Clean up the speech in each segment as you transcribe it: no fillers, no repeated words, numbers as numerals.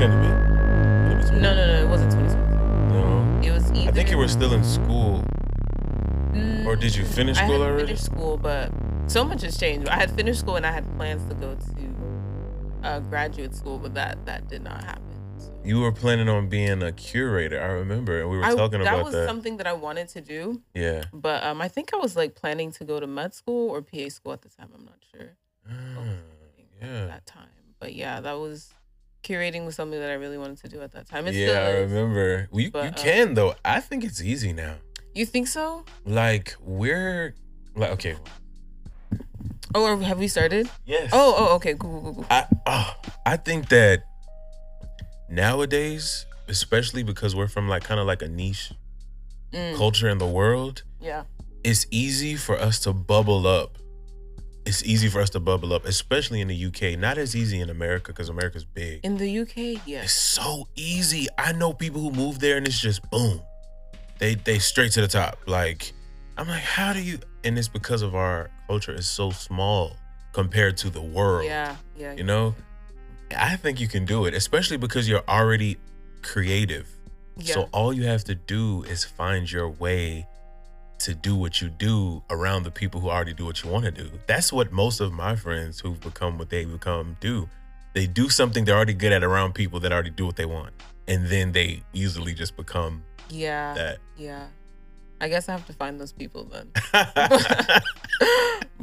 2017 anyway. No, it wasn't 2017. No. It was either. I think you were still in school. Or did you finish school already? I had finished school, but so much has changed. I had finished school and I had plans to go to graduate school, but that did not happen. So. You were planning on being a curator, I remember, and we were talking about that. That was something that I wanted to do. Yeah. But I think I was like planning to go to med school or PA school at the time. I'm not sure. At that time. But yeah, that was... Curating was something that I really wanted to do at that time. It still is, I remember. Well, you can, though. I think it's easy now. You think so? Like, we're... Like, okay. Oh, have we started? Yes. Oh, okay. Cool. I think that nowadays, especially because we're from, like, kind of like a niche culture in the world. Yeah. It's easy for us to bubble up. Especially in the UK. Not as easy in America because America's big. In the UK, yeah. It's so easy. I know people who move there and it's just boom. They straight to the top. Like, I'm like, how do you? And it's because of our culture is so small compared to the world. Yeah. You know, I think you can do it, especially because you're already creative. Yeah. So all you have to do is find your way to do what you do around the people who already do what you want to do. That's what most of my friends who've become what they become do. They do something they're already good at around people that already do what they want. And then they usually just become that. Yeah. I guess I have to find those people then.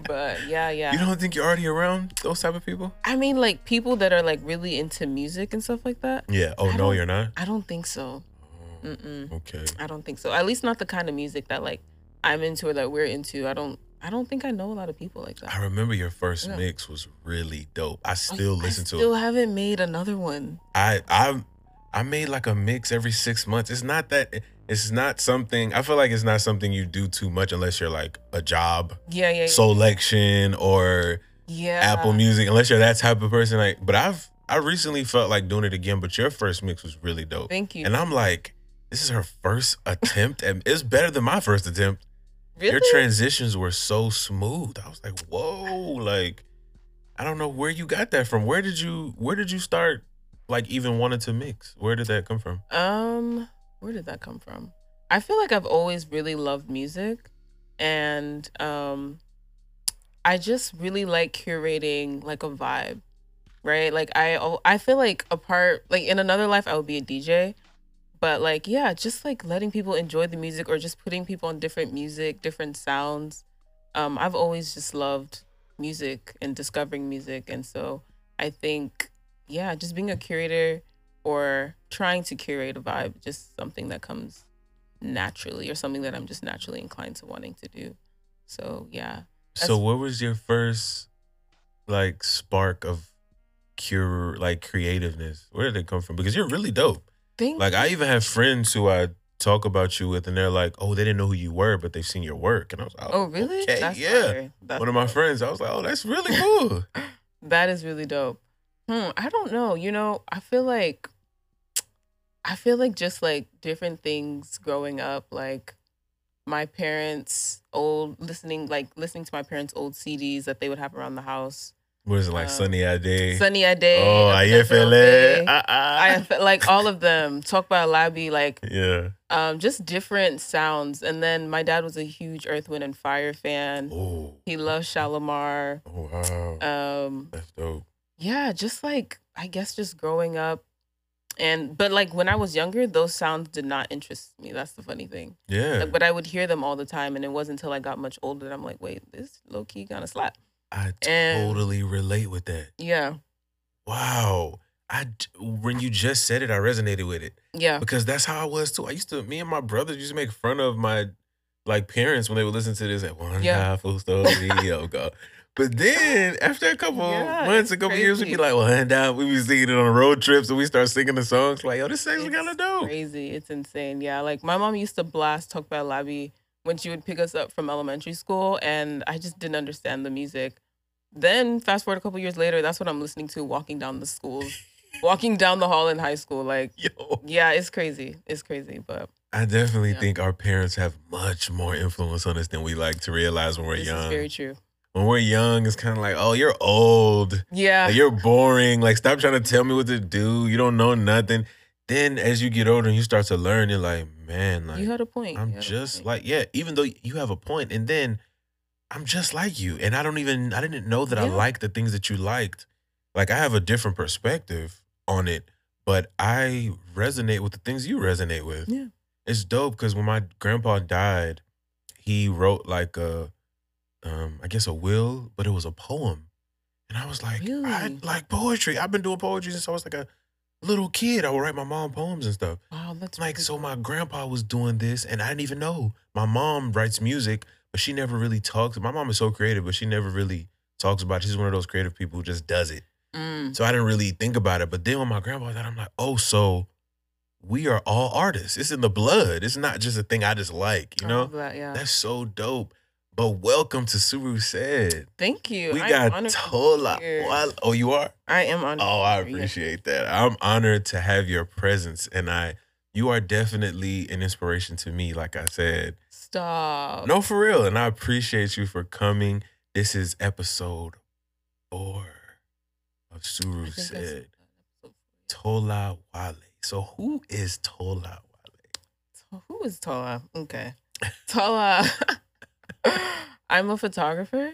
But yeah. You don't think you're already around those type of people? I mean, like people that are like really into music and stuff like that. Yeah. Oh, no, you're not? I don't think so. Mm-mm. Okay. I don't think so. At least not the kind of music that like I'm into or that we're into. I don't think I know a lot of people like that. I remember your first mix was really dope. I still listen to it. I still haven't made another one. I made like a mix every 6 months. I feel like it's not something you do too much unless you're like a job. Yeah. Selection or Apple Music, unless you're that type of person. Like, but I recently felt like doing it again, but your first mix was really dope. Thank you. And I'm like, this is her first attempt and it's better than my first attempt. Really? Your transitions were so smooth. I was like, whoa, like I don't know where you got that from. Where did you start like even wanting to mix? Where did that come from? I feel like I've always really loved music and I just really like curating like a vibe, right? Like I feel like in another life I would be a DJ, but like just like letting people enjoy the music or just putting people on different music, different sounds. I've always just loved music and discovering music, and so I think just being a curator or trying to curate a vibe, just something that comes naturally or something that I'm just naturally inclined to wanting to do. So, yeah. So what was your first, like, spark of creativeness? Where did it come from? Because you're really dope. Thank you. I even have friends who I talk about you with, and they're like, oh, they didn't know who you were, but they've seen your work. And I was like, oh really? Okay, that's fire. One of my friends, I was like, oh, that's really cool. That is really dope. I don't know. You know, I feel like just like different things growing up, like my parents listening to my parents' old CDs that they would have around the house. What is it, like Sunny Adé? Sunny Adé. Oh, Celé. Like all of them. Talk About Labi. Like just different sounds. And then my dad was a huge Earth, Wind, and Fire fan. Ooh. He loved Shalamar. Oh wow. That's dope. Yeah, just like, I guess just growing up. But like when I was younger, those sounds did not interest me. That's the funny thing. Yeah. Like, but I would hear them all the time. And it wasn't until I got much older that I'm like, wait, this low key gonna slap. I totally relate with that. Yeah. Wow. When you just said it, I resonated with it. Yeah. Because that's how I was too. Me and my brothers used to make fun of my like parents when they would listen to this at one full story. Oh God. But then, after a couple months, a couple years, we'd be like, well, and we be singing it on road trips, and we start singing the songs. Like, yo, this thing's kind of dope. Crazy. It's insane. Yeah. Like, my mom used to blast Talk About Labi when she would pick us up from elementary school, and I just didn't understand the music. Then, fast forward a couple years later, that's what I'm listening to walking down the hall in high school. Like, yo. Yeah, it's crazy. It's crazy, but... I definitely think our parents have much more influence on us than we like to realize when we're young. This is very true. when we're young, it's kind of like, oh, you're old. Yeah. Like, you're boring. Like, stop trying to tell me what to do. You don't know nothing. Then as you get older and you start to learn, you're like, man, like, you had a point. I'm just like, yeah, even though you have a point, and then I'm just like you. And I didn't know that I liked the things that you liked. Like, I have a different perspective on it, but I resonate with the things you resonate with. Yeah. It's dope because when my grandpa died, he wrote like a, I guess a will, but it was a poem. And I was like, really? I like poetry. I've been doing poetry since I was like a little kid. I would write my mom poems and stuff. Wow, that's like, so my grandpa was doing this and I didn't even know. My mom writes music, but she never really talks. My mom is so creative, but she never really talks about it. She's one of those creative people who just does it. Mm. So I didn't really think about it. But then when my grandpa died, I'm like, oh, so we are all artists. It's in the blood. It's not just a thing I just like, you know? That, yeah. That's so dope. But welcome to Sùúrù Said. Thank you. We got Tola. Oh, you are? I am honored. Oh, I appreciate that. I'm honored to have your presence. And you are definitely an inspiration to me, like I said. Stop. No, for real. And I appreciate you for coming. This is episode 4 of Sùúrù Said. Tola Olawale. So who is Tola Olawale? So who is Tola? Okay. Tola. I'm a photographer.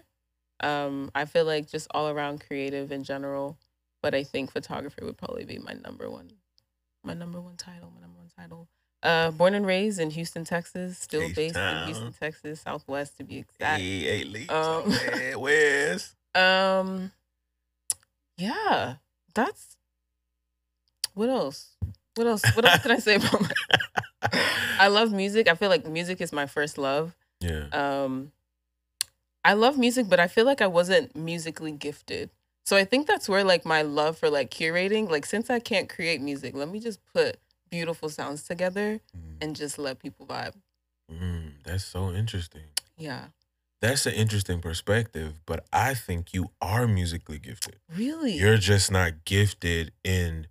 I feel like just all around creative in general, but I think photographer would probably be my number one title. Born and raised in Houston, Texas, still based in Houston, Texas, Southwest to be exact. Hey, West. Yeah, that's. What else? What else can I say about my? I love music. I feel like music is my first love. Yeah. I love music, but I feel like I wasn't musically gifted. So I think that's where like my love for like curating, like since I can't create music, let me just put beautiful sounds together and just let people vibe. That's so interesting. Yeah. That's an interesting perspective, but I think you are musically gifted. Really? You're just not gifted in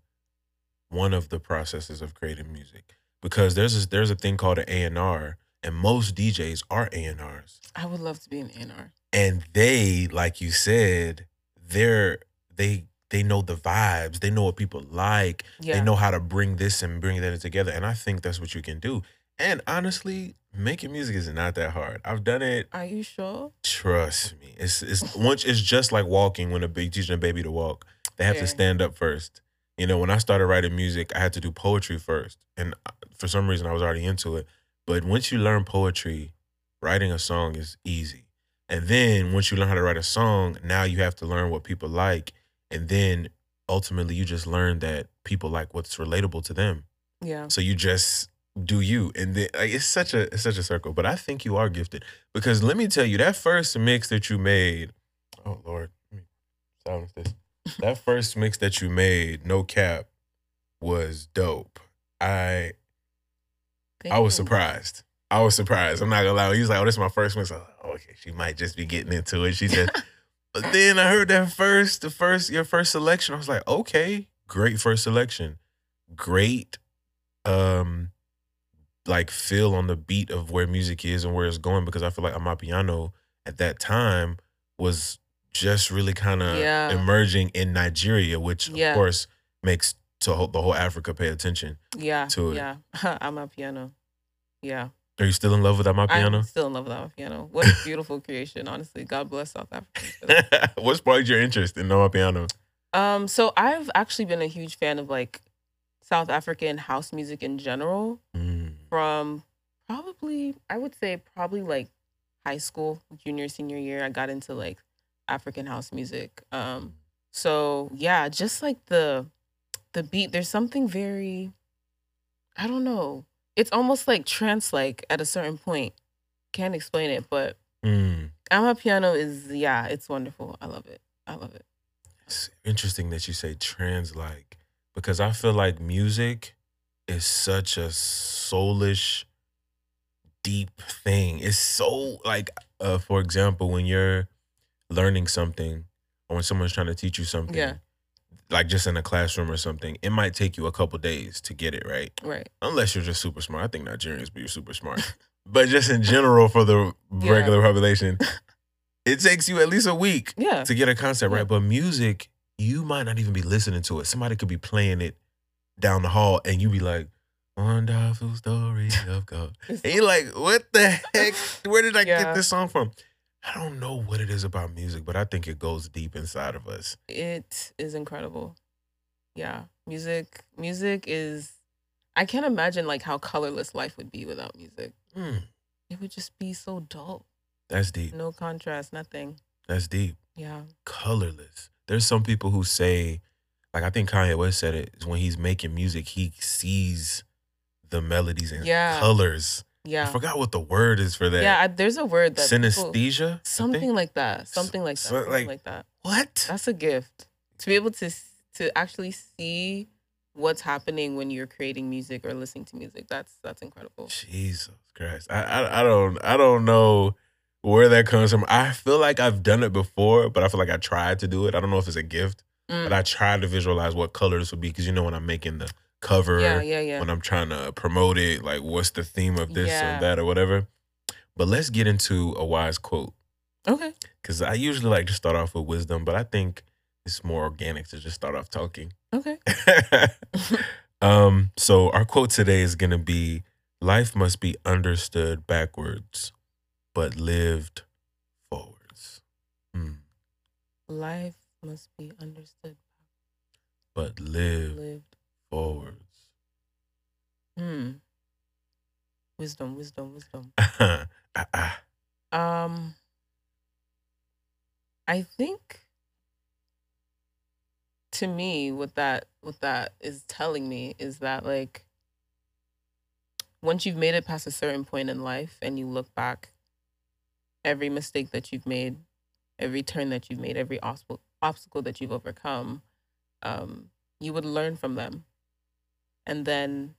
one of the processes of creating music, because there's a thing called an A&R. And most DJs are A&Rs. I would love to be an A&R. And they, like you said, they know the vibes. They know what people like. Yeah. They know how to bring this and bring that together. And I think that's what you can do. And honestly, making music is not that hard. I've done it. Are you sure? Trust me. It's once it's just like walking when teaching a baby to walk. They have to stand up first. You know, when I started writing music, I had to do poetry first. And for some reason, I was already into it. But once you learn poetry, writing a song is easy. And then once you learn how to write a song, now you have to learn what people like. And then ultimately you just learn that people like what's relatable to them. Yeah. So you just do you. And then like, it's such a circle. But I think you are gifted. Because let me tell you, that first mix that you made, oh, Lord, let me silence this. That first mix that you made, no cap, was dope. I was surprised. I'm not gonna lie. He was like, oh, this is my first one. So I was like, oh, okay, she might just be getting into it. She said, but then I heard that your first selection. I was like, okay, great first selection. Great like feel on the beat of where music is and where it's going, because I feel like Amapiano at that time was just really kind of emerging in Nigeria, which of course makes to the whole Africa pay attention to it. Yeah, Amapiano. Yeah. Are you still in love with Amapiano? I'm still in love with Amapiano. What a beautiful creation, honestly. God bless South Africa. What sparked your interest in Amapiano? So I've actually been a huge fan of like South African house music in general from probably, I would say probably like high school, junior, senior year. I got into like African house music. So yeah, just like the beat, there's something very, I don't know. It's almost like trance-like at a certain point. Can't explain it, but Amapiano is, yeah, it's wonderful. I love it. It's interesting that you say trance-like, because I feel like music is such a soulish, deep thing. It's so, like, for example, when you're learning something or when someone's trying to teach you something, like just in a classroom or something, it might take you a couple days to get it right. Right. Unless you're just super smart. I think Nigerians, but you're super smart. But just in general for the regular population, It takes you at least a week to get a concept right. But music, you might not even be listening to it. Somebody could be playing it down the hall and you be like, wonderful story of God. And you're like, what the heck? Where did I get this song from? I don't know what it is about music, but I think it goes deep inside of us. It is incredible. Yeah. Music is... I can't imagine like how colorless life would be without music. Mm. It would just be so dull. That's deep. No contrast, nothing. That's deep. Yeah. Colorless. There's some people who say, like I think Kanye West said it, when he's making music, he sees the melodies and colors. Yeah. I forgot what the word is for that. Yeah, there's a word that synesthesia? Something like that. Something like that. What? That's a gift. To be able to actually see what's happening when you're creating music or listening to music. That's incredible. Jesus Christ. I don't know where that comes from. I feel like I've done it before, but I feel like I tried to do it. I don't know if it's a gift, but I tried to visualize what colors would be, because you know when I'm making the cover, when I'm trying to promote it, like what's the theme of this or that or whatever. But let's get into a wise quote. Okay. Because I usually like to start off with wisdom, but I think it's more organic to just start off talking. Okay. So our quote today is going to be, life must be understood backwards, but lived forwards. Life must be understood, but lived forwards. Wisdom. I think to me, what that is telling me is that, like, once you've made it past a certain point in life and you look back, every mistake that you've made, every turn that you've made, every obstacle that you've overcome, you would learn from them. And then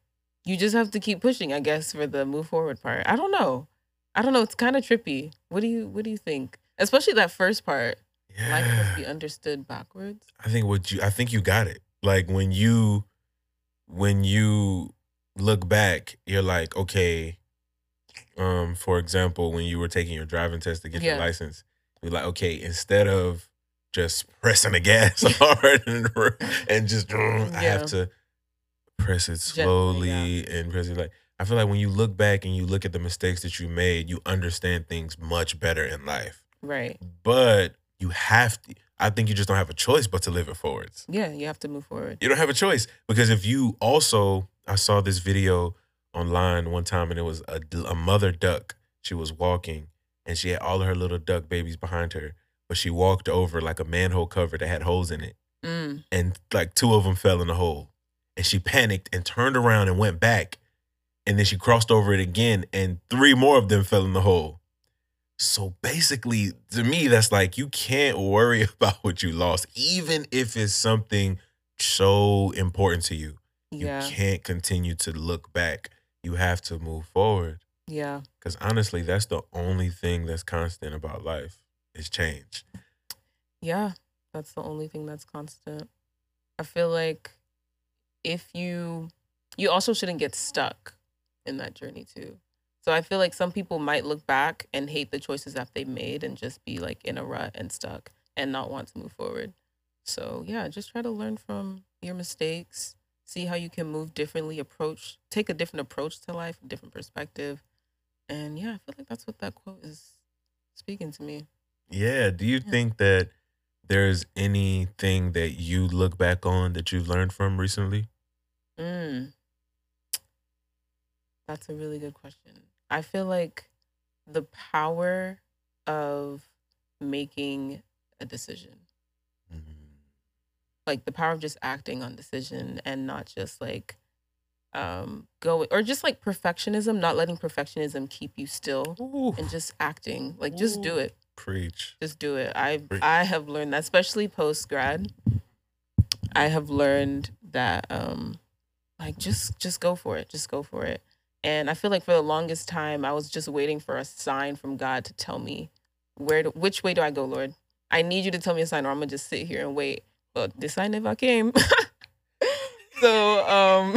you just have to keep pushing, I guess, for the move forward part. I don't know. It's kind of trippy. What do you think? Especially that first part. Yeah. Life must be understood backwards. I think you got it. Like when you look back, you're like, okay, for example, when you were taking your driving test to get your license, you're like, okay, instead of just pressing the gas hard and just I have to press it slowly. Gently, and press it. Like, I feel like when you look back and you look at the mistakes that you made, you understand things much better in life. Right. But you have to, I think you just don't have a choice but to live it forwards. Yeah, you have to move forward. You don't have a choice. Because if you also, I saw this video online one time, and it was a mother duck. She was walking and she had all of her little duck babies behind her. But she walked over like a manhole cover that had holes in it. And like two of them fell in the hole. And she panicked and turned around and went back. And then she crossed over it again and three more of them fell in the hole. So basically, to me, that's like, you can't worry about what you lost, even if it's something so important to you. Yeah. You can't continue to look back. You have to move forward. Yeah. Because honestly, that's the only thing that's constant about life is change. Yeah, that's the only thing that's constant. I feel like if you also shouldn't get stuck in that journey too. So I feel like some people might look back and hate the choices that they made and just be like in a rut and stuck and not want to move forward. So yeah, just try to learn from your mistakes, see how you can move differently, take a different approach to life, a different perspective. And yeah, I feel like that's what that quote is speaking to me. Yeah. Do you think that there's anything that you look back on that you've learned from recently? That's a really good question. I feel like the power of making a decision. Like the power of just acting on decision and not just like going, or just like perfectionism, not letting perfectionism keep you still. Ooh. And just acting. Like, just do it. Preach. Just do it. I have learned that, especially post-grad. I have learned that like just go for it. Just go for it. And I feel like for the longest time, I was just waiting for a sign from God to tell me which way do I go, Lord? I need you to tell me a sign, or I'm going to just sit here and wait. But the sign never came. So,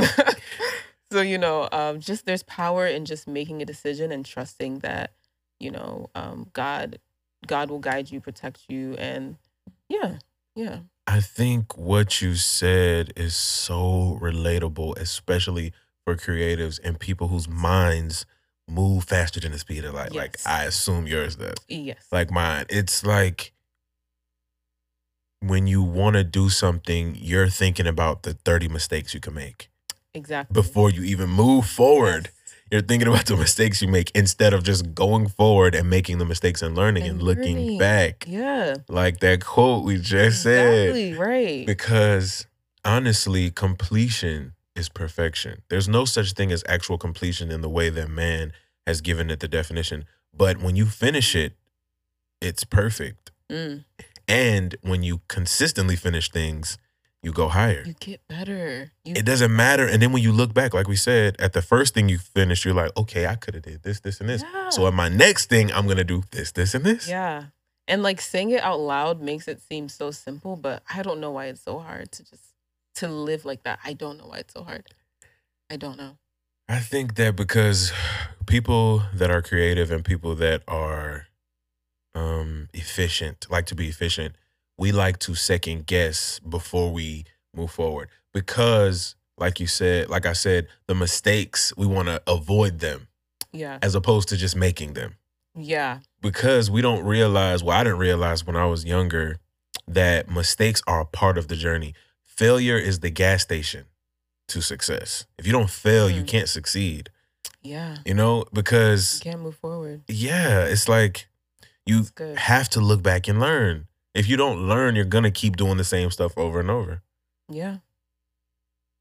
you know, just there's power in just making a decision and trusting that, you know, God God will guide you, protect you, and yeah. I think what you said is so relatable, especially for creatives and people whose minds move faster than the speed of light. Yes. Like, I assume yours does. Yes. Like mine. It's like when you want to do something, you're thinking about the 30 mistakes you can make. Exactly. Before you even move forward, you're thinking about the mistakes you make instead of just going forward and making the mistakes and learning and looking back. Yeah. Like that quote we just said. Right. Because honestly, completion is perfection. There's no such thing as actual completion in the way that man has given it the definition. But when you finish it, it's perfect. Mm. And when you consistently finish things, you go higher. You get better. It doesn't matter. And then when you look back, like we said, at the first thing you finish, you're like, okay, I could have did this, this, and this. Yeah. So at my next thing, I'm going to do this, this, and this. Yeah. And like saying it out loud makes it seem so simple, but I don't know why it's so hard to just, to live like that. I don't know why it's so hard. I don't know. I think that because people that are creative and people that are efficient, like to be efficient, we like to second guess before we move forward because, like you said, like I said, the mistakes, we want to avoid them, yeah, as opposed to just making them. Yeah. Because we don't realize, well, I didn't realize when I was younger that mistakes are a part of the journey. Failure is the gas station to success. If you don't fail, you can't succeed. Yeah. You know, because you can't move forward. Yeah. It's like you have to look back and learn. If you don't learn, you're going to keep doing the same stuff over and over. Yeah.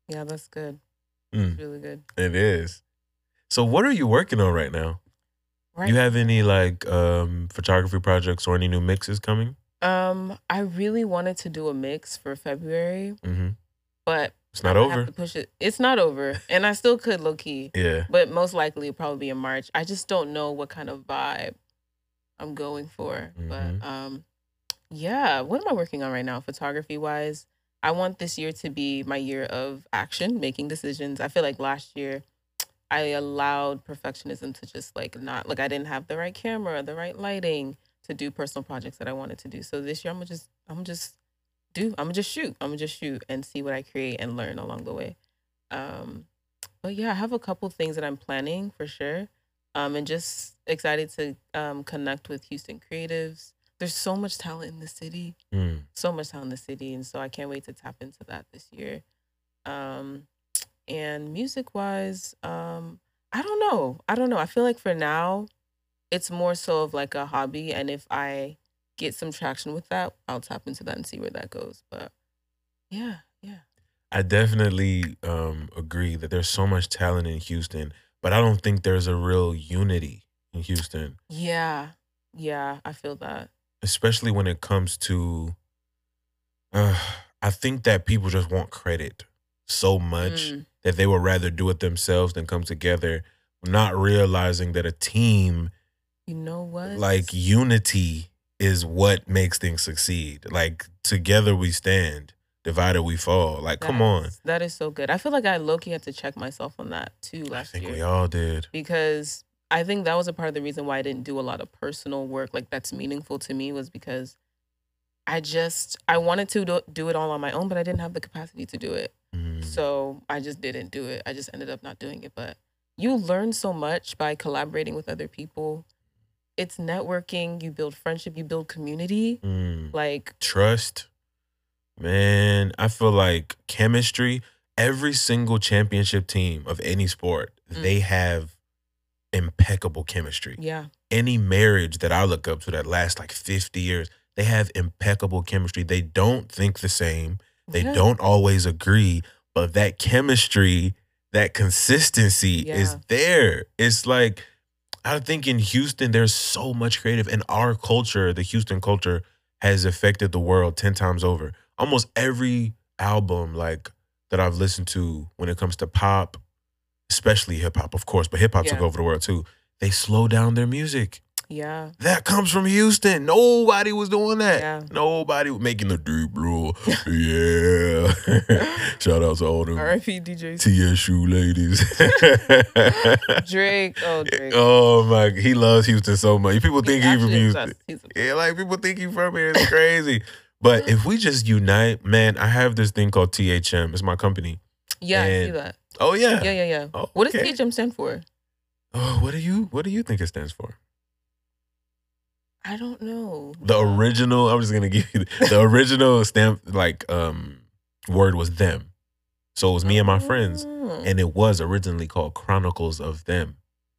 Yeah, that's good. That's really good. It is. So what are you working on right now? Right. You have any like photography projects or any new mixes coming? I really wanted to do a mix for February, but it's not over. Have to push it. It's not over. And I still could low key. Yeah. But most likely it'll probably be in March. I just don't know what kind of vibe I'm going for. But yeah, what am I working on right now? Photography-wise, I want this year to be my year of action, making decisions. I feel like last year I allowed perfectionism to just like not, like I didn't have the right camera, the right lighting to do personal projects that I wanted to do. So this year I'm gonna just shoot and see what I create and learn along the way. But yeah, I have a couple things that I'm planning for sure. And just excited to connect with Houston creatives. There's so much talent in the city, and so I can't wait to tap into that this year. And music-wise, I don't know. I feel like for now, it's more so of like a hobby, and if I get some traction with that, I'll tap into that and see where that goes. But yeah. I definitely agree that there's so much talent in Houston, but I don't think there's a real unity in Houston. Yeah, I feel that. Especially when it comes to, I think that people just want credit so much that they would rather do it themselves than come together, not realizing that a team, you know what, like unity is what makes things succeed. Like together we stand, divided we fall. Like, come on. That is so good. I feel like I low-key had to check myself on that too last year. I think we all did. Because I think that was a part of the reason why I didn't do a lot of personal work like that's meaningful to me, was because I wanted to do it all on my own, but I didn't have the capacity to do it. So I just didn't do it. I just ended up not doing it. But you learn so much by collaborating with other people. It's networking. You build friendship. You build community. Like trust. Man, I feel like chemistry. Every single championship team of any sport, they have impeccable chemistry. Yeah. Any marriage that I look up to that lasts like 50 years, they have impeccable chemistry. They don't think the same. They don't always agree, but that chemistry, that consistency is there. It's like, I think in Houston, there's so much creative, and our culture, the Houston culture, has affected the world 10 times over. Almost every album like that I've listened to when it comes to pop, especially hip-hop, of course, but hip-hop took over the world, too. They slow down their music. Yeah. That comes from Houston. Nobody was doing that. Yeah. Nobody was making the deep blue. Yeah. Shout out to all them RIP DJs. TSU ladies. Drake. Oh, Drake. Oh, my. He loves Houston so much. People think he's from Houston. Yeah, like people think he's from here. It's crazy. But if we just unite, man, I have this thing called THM. It's my company. Yeah, and, I see that. Oh, yeah. Yeah, yeah, yeah. Oh, what does THM stand for? Oh, what do you think it stands for? I don't know. The original, I'm just going to give you the original stamp, like, word was them. So it was me and my friends. And it was originally called Chronicles of Them.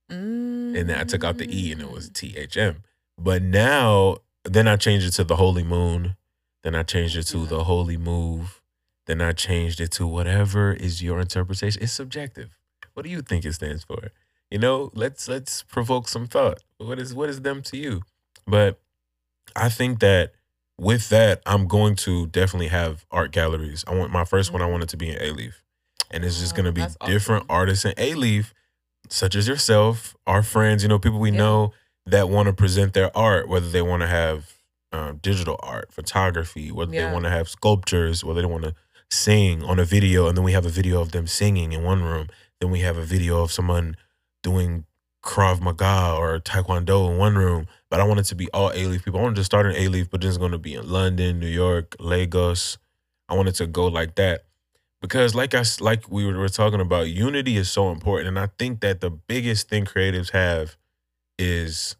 And then I took out the E and it was THM. But now, then I changed it to the Holy Moon. Then I changed it to the Holy Move. Then I changed it to whatever is your interpretation. It's subjective. What do you think it stands for? You know, let's provoke some thought. What is them to you? But I think that with that, I'm going to definitely have art galleries. I want my first one. I want it to be in Alief, and it's just going to be different artists in Alief, such as yourself, our friends, you know, people we know that want to present their art, whether they want to have digital art, photography, whether they want to have sculptures, whether they want to sing on a video, and then we have a video of them singing in one room. Then we have a video of someone doing Krav Maga or Taekwondo in one room, but I want it to be all A-Leaf people. I want to just start in A-Leaf, but then it's going to be in London, New York, Lagos. I want it to go like that because like we were talking about, unity is so important. And I think that the biggest thing creatives have is,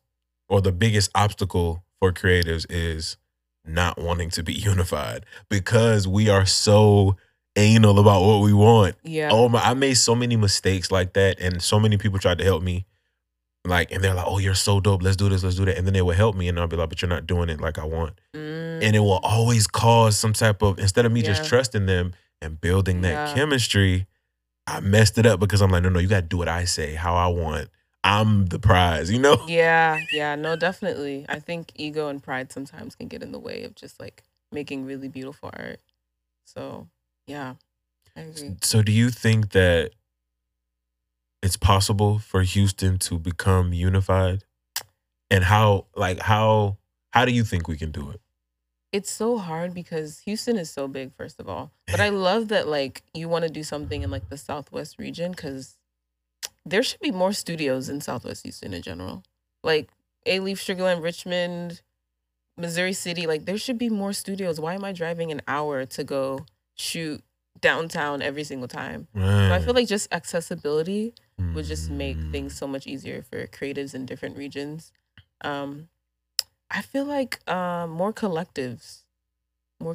or the biggest obstacle for creatives is not wanting to be unified because we are so anal about what we want. Yeah. Oh my, I made so many mistakes like that, and so many people tried to help me, like, and they're like, "Oh, you're so dope. Let's do this. Let's do that." And then they would help me, and I'll be like, "But you're not doing it like I want." And it will always cause some type of, instead of me just trusting them and building that chemistry, I messed it up because I'm like, "No, you got to do what I say, how I want. I'm the prize," you know? Yeah, yeah, no, definitely. I think ego and pride sometimes can get in the way of just like making really beautiful art. So. Yeah, I agree. So do you think that it's possible for Houston to become unified? And how do you think we can do it? It's so hard because Houston is so big, first of all. But I love that, like, you want to do something in, like, the Southwest region because there should be more studios in Southwest Houston in general. Like, A-Leaf, Sugarland, Richmond, Missouri City. Like, there should be more studios. Why am I driving an hour to go shoot downtown every single time? So I feel like just accessibility would just make things so much easier for creatives in different regions. I feel like more collectives where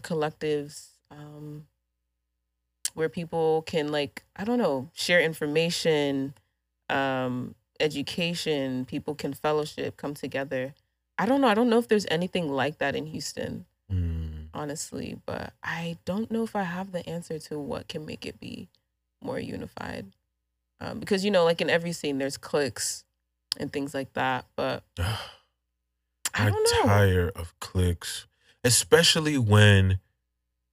people can, like, I don't know, share information, education, people can fellowship, come together. I don't know if there's anything like that in Houston, honestly, but I don't know if I have the answer to what can make it be more unified. Because, you know, like in every scene, there's cliques and things like that, but I don't know. I'm tired of cliques, especially when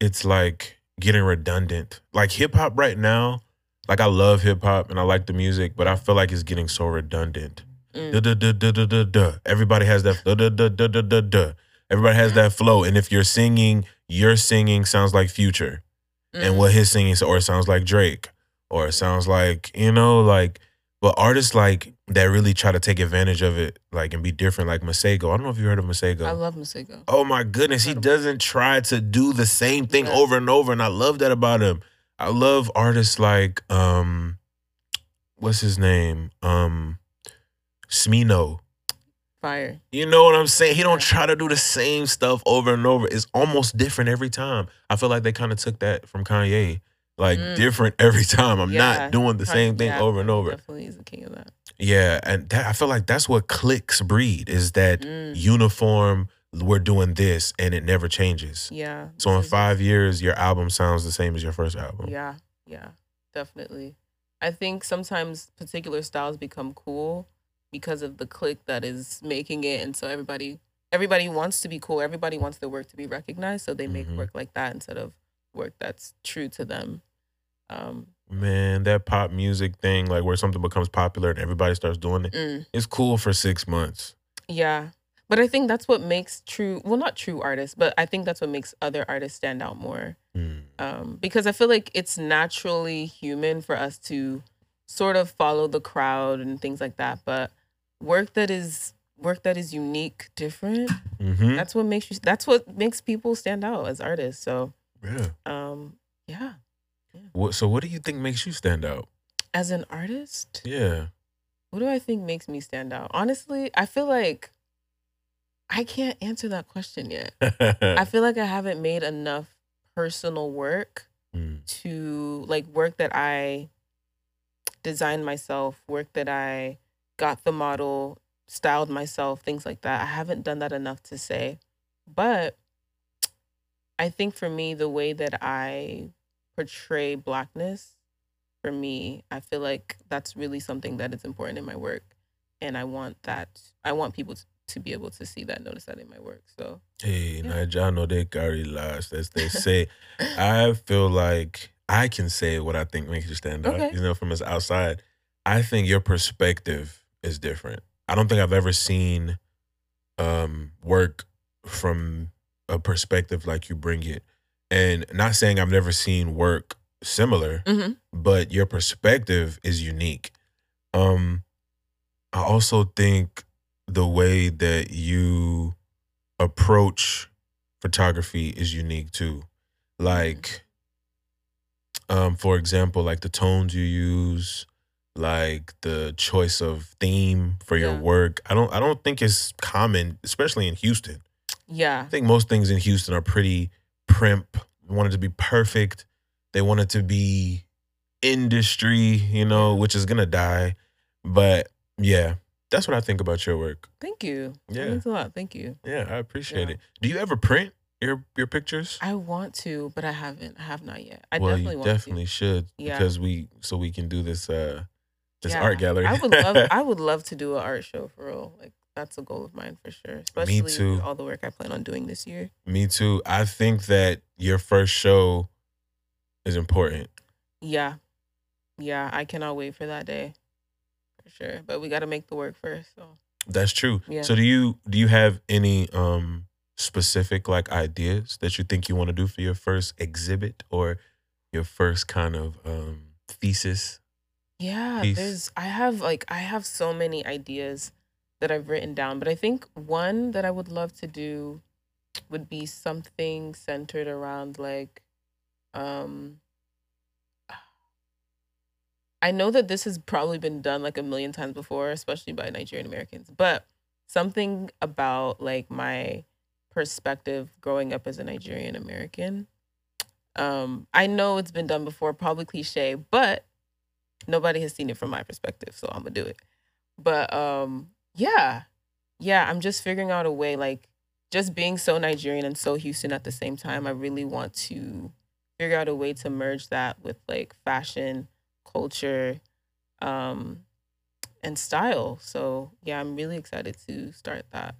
it's like getting redundant. Like hip hop right now, like I love hip hop and I like the music, but I feel like it's getting so redundant. Everybody has that da-da-da-da-da-da. Everybody has that flow. And if you're singing, your singing sounds like Future. And what his singing, or it sounds like Drake. Or it sounds like, you know, like, but artists like that really try to take advantage of it, like, and be different, like Masego. I don't know if you heard of Masego. I love Masego. Oh my goodness. He doesn't try to do the same thing over and over. And I love that about him. I love artists like, what's his name? Smino. Fire. You know what I'm saying? He don't try to do the same stuff over and over. It's almost different every time. I feel like they kind of took that from Kanye. Like, different every time. I'm not doing the same thing over and over. Definitely is the king of that. Yeah, and I feel like that's what cliques breed, is that uniform, we're doing this, and it never changes. Yeah. So in 5 years, your album sounds the same as your first album. Yeah, yeah, definitely. I think sometimes particular styles become cool because of the clique that is making it. And so everybody wants to be cool. Everybody wants their work to be recognized. So they make work like that instead of work that's true to them. Man, that pop music thing, like where something becomes popular and everybody starts doing it. It's cool for 6 months. Yeah. But I think that's what makes true, well, not true artists, but I think that's what makes other artists stand out more. Mm. Because I feel like it's naturally human for us to sort of follow the crowd and things like that. But work that is unique, different, mm-hmm. that's what makes people stand out as artists. So yeah. So what do you think makes you stand out? As an artist? Yeah. What do I think makes me stand out? Honestly, I feel like I can't answer that question yet. I feel like I haven't made enough personal work to, like, work that I designed myself, work that I got the model, styled myself, things like that. I haven't done that enough to say. But I think for me, the way that I portray Blackness, for me, I feel like that's really something that is important in my work. And I want people to be able to see that, notice that in my work. So hey, yeah. Naija no dey carry last, as they say. I feel like I can say what I think makes you stand out. Okay. You know, from us outside, I think your perspective is different. I don't think I've ever seen work from a perspective like you bring it. And not saying I've never seen work similar, mm-hmm. but your perspective is unique. I also think the way that you approach photography is unique too. Like, for example, like the tones you use, like the choice of theme for your work. I don't think it's common, especially in Houston. Yeah. I think most things in Houston are pretty primp. They want it to be perfect. They want it to be industry, you know, which is gonna die. But yeah, that's what I think about your work. Thank you. Yeah. That means a lot. Thank you. Yeah, I appreciate it. Do you ever print your pictures? I want to, but I haven't. I have not yet. I definitely should. Yeah. Because we can do this this art gallery. I would love to do an art show for real. Like, that's a goal of mine for sure. Especially Me too. With all the work I plan on doing this year. Me too. I think that your first show is important. Yeah. Yeah, I cannot wait for that day. Sure, but we got to make the work first. So that's true. Yeah. So do you have any specific, like, ideas that you think you want to do for your first exhibit or your first kind of thesis? Yeah, I have so many ideas that I've written down, but I think one that I would love to do would be something centered around, like, I know that this has probably been done like a million times before, especially by Nigerian Americans, but something about, like, my perspective growing up as a Nigerian American. I know it's been done before, probably cliche, but nobody has seen it from my perspective, so I'm gonna do it. But I'm just figuring out a way, like, just being so Nigerian and so Houston at the same time, I really want to figure out a way to merge that with, like, fashion, culture, and style. So yeah, I'm really excited to start that.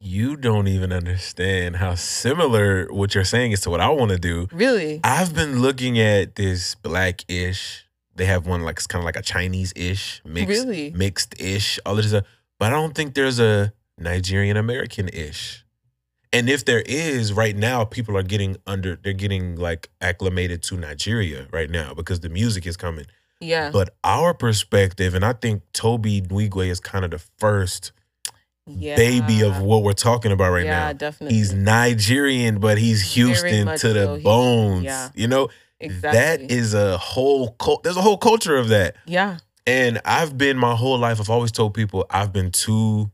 You don't even understand how similar what you're saying is to what I want to do. Really? I've been looking at this Black-ish. They have one, like, it's kind of like a Chinese-ish, mixed-ish, all this stuff. But I don't think there's a Nigerian-American-ish. And if there is, right now, people are getting like acclimated to Nigeria right now because the music is coming. Yeah. But our perspective, and I think Toby Nwigwe is kind of the first baby of what we're talking about right now. Yeah, definitely. He's Nigerian, but he's Houston to the bones. Yeah. You know, exactly. That is a whole cult. There's a whole culture of that. Yeah. And I've been my whole life, I've always told people I've been too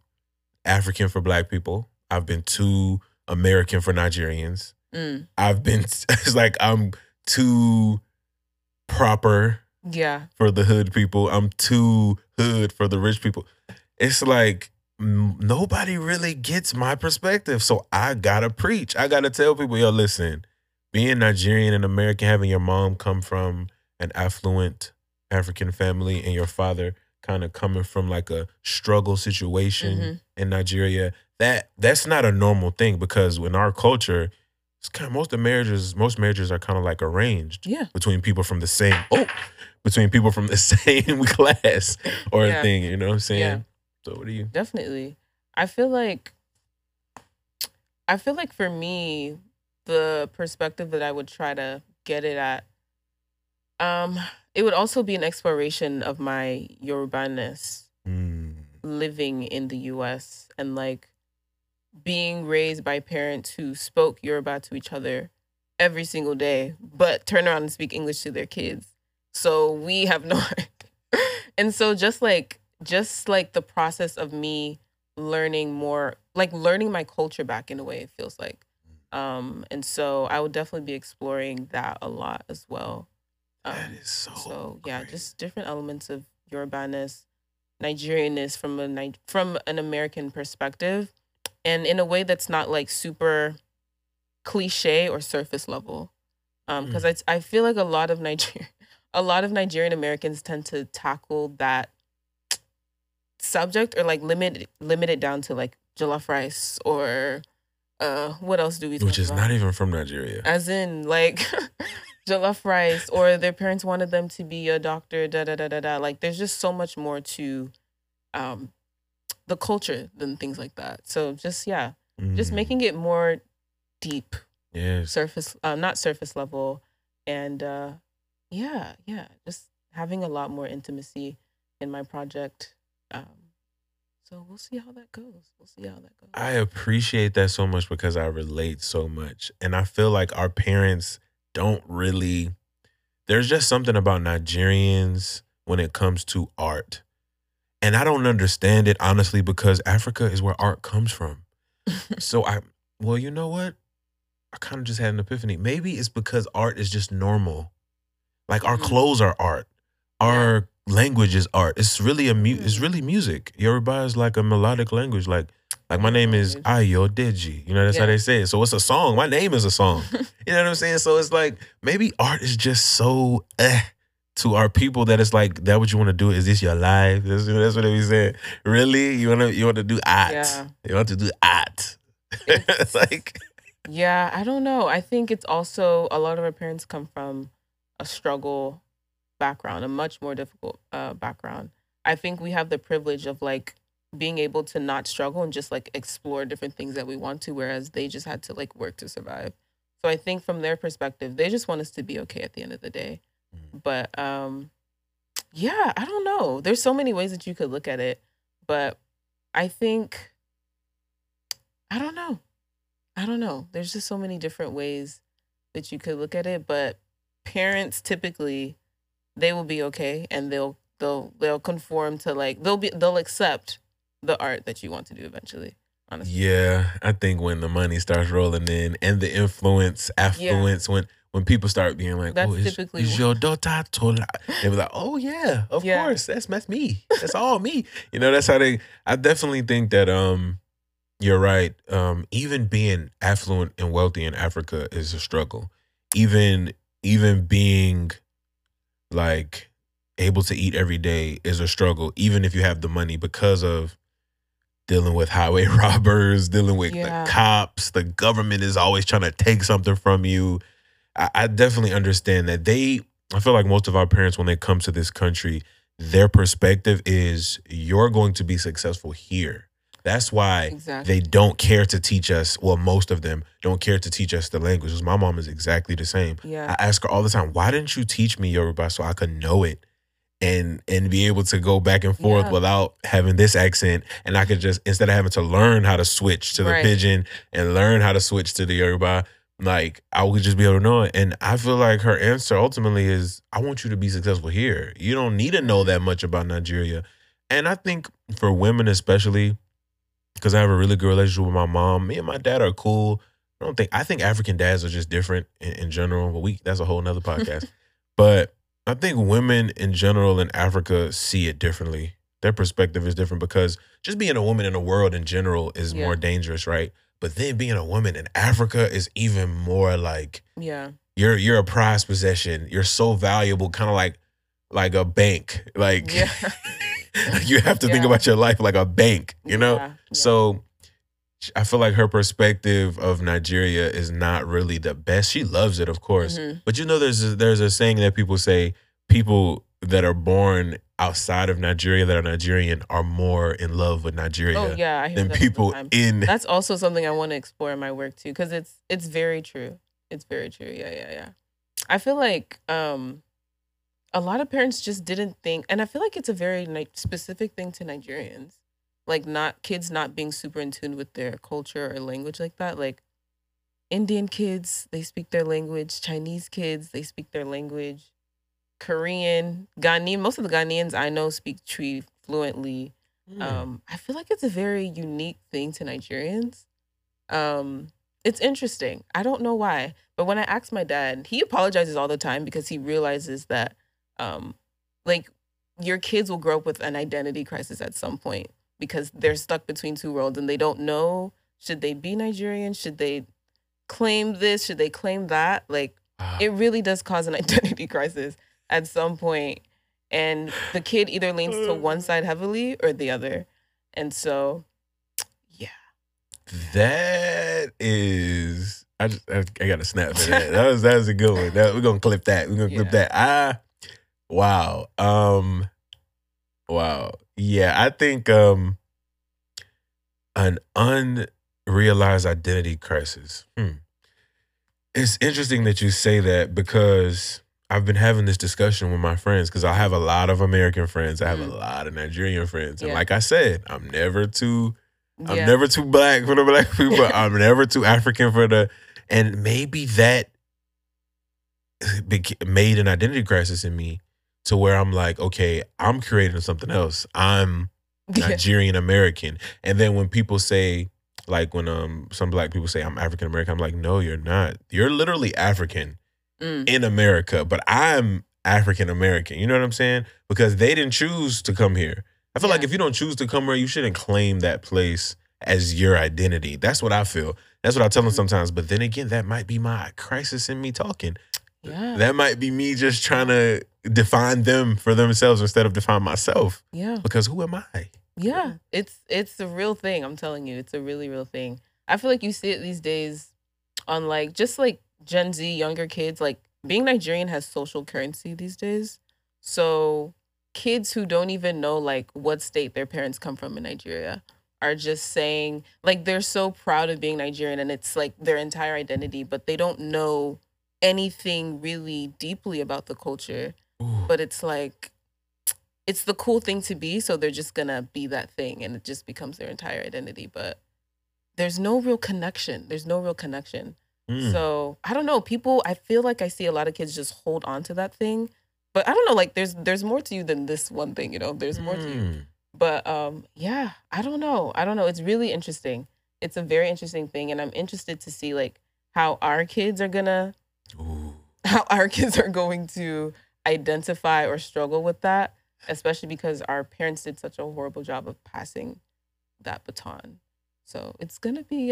African for Black people. I've been too American for Nigerians. I've been, it's like, I'm too proper for the hood people. I'm too hood for the rich people. It's like, nobody really gets my perspective. So I gotta preach. I gotta tell people, yo, listen, being Nigerian and American, having your mom come from an affluent African family and your father kind of coming from, like, a struggle situation in Nigeria, that's not a normal thing, because in our culture, it's kind of, most marriages are kind of like arranged between people from the same class or thing, you know what I'm saying? Yeah. So what do you? Definitely. I feel like for me, the perspective that I would try to get it at, it would also be an exploration of my Yorubanness, living in the US and like being raised by parents who spoke Yoruba to each other every single day, but turn around and speak English to their kids. So we have no idea. And so just like the process of me learning more, like learning my culture back in a way, it feels like. And so I would definitely be exploring that a lot as well. That is so yeah, crazy. Just different elements of Yorubanness, Nigerianness from an American perspective, and in a way that's not like super cliche or surface level, because I feel like a lot of Nigerian Americans tend to tackle that subject or like limit it down to like jollof rice or what else do we talk which is about? Not even from Nigeria, as in like jollof rice, or their parents wanted them to be a doctor, like there's just so much more to the culture than things like that. So just yeah, just making it more deep, yes, surface, not surface level, and yeah, just having a lot more intimacy in my project. So we'll see how that goes. I appreciate that so much because I relate so much. And I feel like our parents don't really... There's just something about Nigerians when it comes to art. And I don't understand it, honestly, because Africa is where art comes from. So well, you know what? I kind of just had an epiphany. Maybe it's because art is just normal. Like our clothes are art. Our language is art. It's really music. Yoruba is like a melodic language. Like my name is Ayodeji. You know, that's how they say it. So it's a song. My name is a song. You know what I'm saying? So it's like maybe art is just so to our people that it's like that. What you want to do? Is this your life? That's what they be saying. Really, you want to do art? Yeah. You want to do art? It's like yeah. I don't know. I think it's also a lot of our parents come from a struggle background, a much more difficult background. I think we have the privilege of like being able to not struggle and just like explore different things that we want to, whereas they just had to like work to survive. So I think from their perspective, they just want us to be okay at the end of the day. But yeah, I don't know. There's so many ways that you could look at it, but I think I don't know. There's just so many different ways that you could look at it, but parents typically, they will be okay, and they'll conform to like they'll accept the art that you want to do eventually. Honestly, yeah, I think when the money starts rolling in and the affluence, when people start being like, that's is your daughter Tola? They were like, oh yeah, of course, that's me, that's all me. You know, that's how they. I definitely think that you're right. Even being affluent and wealthy in Africa is a struggle. Even being like able to eat every day is a struggle, even if you have the money, because of dealing with highway robbers, dealing with the cops, the government is always trying to take something from you. I definitely understand that. I feel like most of our parents, when they come to this country, their perspective is you're going to be successful here. That's why they don't care to teach us. Well, most of them don't care to teach us the languages. My mom is exactly the same. Yeah. I ask her all the time, why didn't you teach me Yoruba so I could know it and be able to go back and forth without having this accent? And I could just, instead of having to learn how to switch to the pidgin and learn how to switch to the Yoruba, like I would just be able to know it. And I feel like her answer ultimately is, I want you to be successful here. You don't need to know that much about Nigeria. And I think for women especially, because I have a really good relationship with my mom. Me and my dad are cool. I think African dads are just different in general. But that's a whole nother podcast. But I think women in general in Africa see it differently. Their perspective is different because just being a woman in the world in general is more dangerous, right? But then being a woman in Africa is even more like you're a prized possession. You're so valuable, kind of like a bank. Like you have to think about your life like a bank, you know? Yeah. So I feel like her perspective of Nigeria is not really the best. She loves it, of course. But you know, there's a saying that people say, people that are born outside of Nigeria that are Nigerian are more in love with Nigeria than people in. That's also something I want to explore in my work too, because it's very true. It's very true. Yeah. I feel like a lot of parents just didn't think, and I feel like it's a very specific thing to Nigerians, like kids not being super in tune with their culture or language like that. Like Indian kids, they speak their language. Chinese kids, they speak their language. Korean, Ghanaian, most of the Ghanaians I know speak Twi fluently. I feel like it's a very unique thing to Nigerians. It's interesting. I don't know why, but when I asked my dad, he apologizes all the time because he realizes that like your kids will grow up with an identity crisis at some point because they're stuck between two worlds and they don't know, should they be Nigerian? Should they claim this? Should they claim that? Like it really does cause an identity crisis at some point, and the kid either leans to one side heavily or the other. And so, yeah. That is, I got a snap for that. that was a good one. We're going to clip that. We're going to clip that. Wow. Yeah, I think an unrealized identity crisis. It's interesting that you say that because I've been having this discussion with my friends because I have a lot of American friends. I have a lot of Nigerian friends. And like I said, I'm never too black for the black people. I'm never too African for the, and maybe that made an identity crisis in me to where I'm like, okay, I'm creating something else. I'm Nigerian American. And then when people say, like when some black people say I'm African American, I'm like, no, you're not. You're literally African. In America, but I'm African American. You know what I'm saying? Because they didn't choose to come here. I feel like if you don't choose to come here, you shouldn't claim that place as your identity. That's what I feel. That's what I tell them sometimes. But then again, that might be my crisis in me talking. Yeah. That might be me just trying to define them for themselves instead of define myself. Yeah. Because who am I? Yeah. It's a real thing. I'm telling you, it's a really real thing. I feel like you see it these days on like Gen Z, younger kids, like being Nigerian has social currency these days. So kids who don't even know like what state their parents come from in Nigeria are just saying like they're so proud of being Nigerian and it's like their entire identity, but they don't know anything really deeply about the culture. Ooh. But it's like, it's the cool thing to be. So they're just going to be that thing and it just becomes their entire identity. But there's no real connection. So I don't know, people, I feel like I see a lot of kids just hold on to that thing, but I don't know, like there's more to you than this one thing, you know, there's more to you. But yeah, I don't know. It's really interesting. It's a very interesting thing. And I'm interested to see like how our kids are going to identify or struggle with that, especially because our parents did such a horrible job of passing that baton. So it's going to be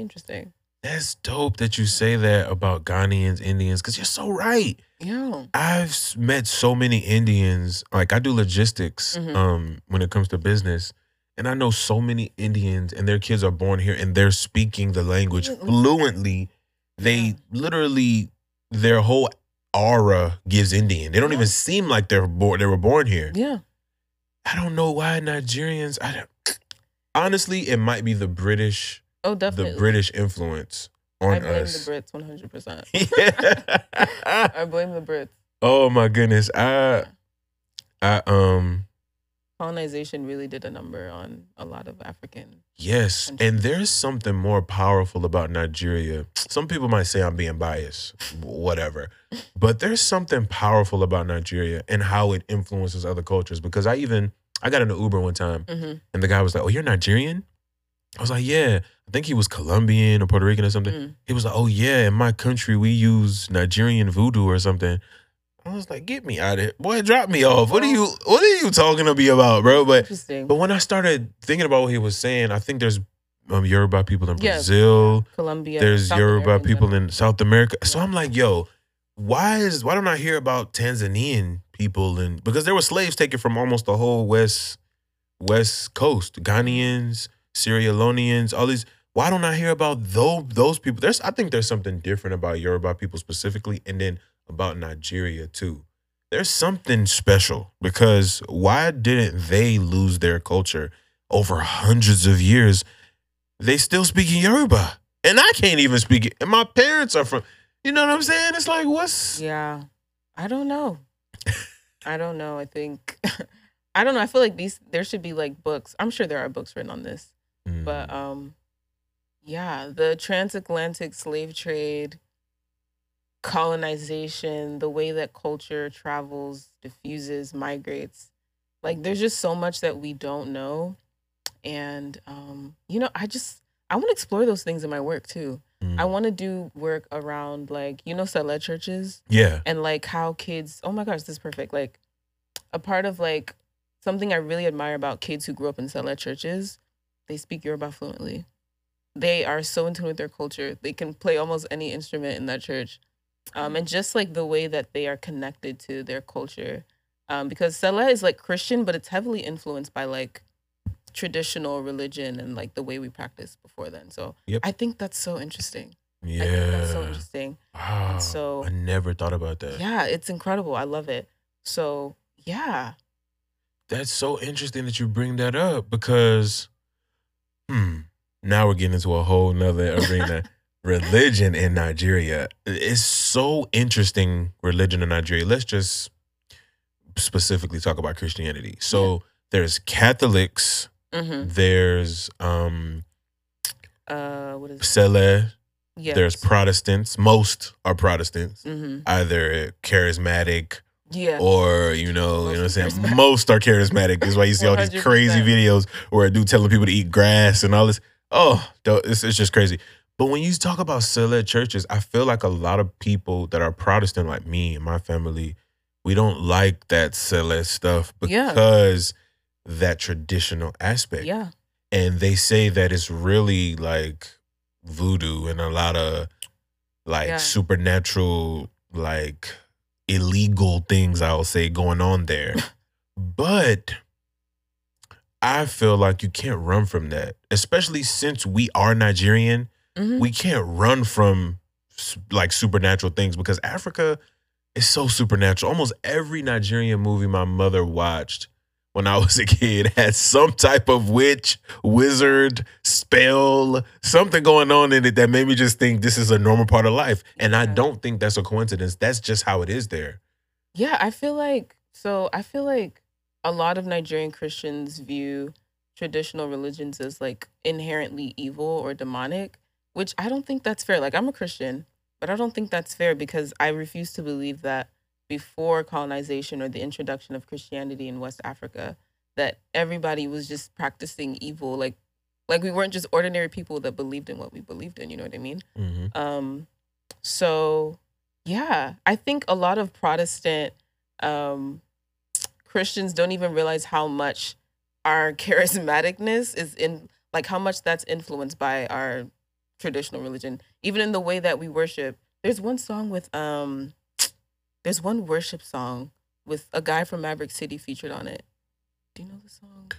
interesting. That's dope that you say that about Ghanaians, Indians, because you're so right. Yeah. I've met so many Indians. Like, I do logistics when it comes to business. And I know so many Indians, and their kids are born here, and they're speaking the language fluently. They literally, their whole aura gives Indian. They don't even seem like they were born here. Yeah. I don't know why Nigerians, honestly, it might be the British. Oh, definitely. The British influence on us. I blame the Brits 100%. I blame the Brits. Oh my goodness. Colonization really did a number on a lot of African. Yes, countries. And there's something more powerful about Nigeria. Some people might say I'm being biased, whatever. But there's something powerful about Nigeria and how it influences other cultures. Because I got in an Uber one time, and the guy was like, "Oh, you're Nigerian?" I was like, yeah, I think he was Colombian or Puerto Rican or something. He was like, oh, yeah, in my country, we use Nigerian voodoo or something. I was like, get me out of here. Boy, drop me off. What are you talking to me about, bro? But when I started thinking about what he was saying, I think there's Yoruba people in Brazil. Colombia. There's Yoruba people in South America. So I'm like, yo, why don't I hear about Tanzanian people? And because there were slaves taken from almost the whole West Coast, Ghanaians, Sierra Leoneans, all these. Why don't I hear about those people? I think there's something different about Yoruba people specifically, and then about Nigeria too. there's something special, because why didn't they lose their culture over hundreds of years? They still speak in Yoruba, and I can't even speak it. And my parents are from, you know what I'm saying? It's like, what's... Yeah, I don't know. I don't know. I think, I don't know. I feel like there should be like books. I'm sure there are books written on this, but yeah, the transatlantic slave trade, colonization, the way that culture travels, diffuses, migrates. Like, there's just so much that we don't know. And, you know, I want to explore those things in my work too. I want to do work around, like, you know, Celé churches. Yeah. And like how kids, oh my gosh, this is perfect. Like, a part of like something I really admire about kids who grew up in Celé churches, they speak Yoruba fluently. They are so in tune with their culture. They can play almost any instrument in that church. And just like the way that they are connected to their culture. Because Celé is like Christian, but it's heavily influenced by like traditional religion and like the way we practiced before then. So I think that's so interesting. Yeah. I think that's so interesting. Wow. And so I never thought about that. Yeah, it's incredible. I love it. So yeah. That's so interesting that you bring that up, because now we're getting into a whole nother arena. Religion in Nigeria. It's so interesting, religion in Nigeria. Let's just specifically talk about Christianity. So there's Catholics. There's Celé. Yes. There's Protestants. Most are Protestants, either charismatic or you know what I'm saying. Most are charismatic. That's why you see all these crazy videos where a dude telling people to eat grass and all this. Oh, it's just crazy. But when you talk about Celé churches, I feel like a lot of people that are Protestant, like me and my family, we don't like that Celé stuff because that traditional aspect. Yeah. And they say that it's really like voodoo and a lot of like supernatural, like illegal things, I'll say, going on there. But I feel like you can't run from that, especially since we are Nigerian. We can't run from like supernatural things, because Africa is so supernatural. Almost every Nigerian movie my mother watched when I was a kid had some type of witch, wizard, spell, something going on in it that made me just think this is a normal part of life. And I don't think that's a coincidence. That's just how it is there. Yeah, I feel like a lot of Nigerian Christians view traditional religions as like inherently evil or demonic, which I don't think that's fair. Like, I'm a Christian, but I don't think that's fair, because I refuse to believe that before colonization or the introduction of Christianity in West Africa, that everybody was just practicing evil. Like we weren't just ordinary people that believed in what we believed in, you know what I mean? So, yeah, I think a lot of Protestant Christians don't even realize how much our charismaticness is in, like, how much that's influenced by our traditional religion, even in the way that we worship. There's one song with there's one worship song with a guy from Maverick City featured on it. Do you know the song?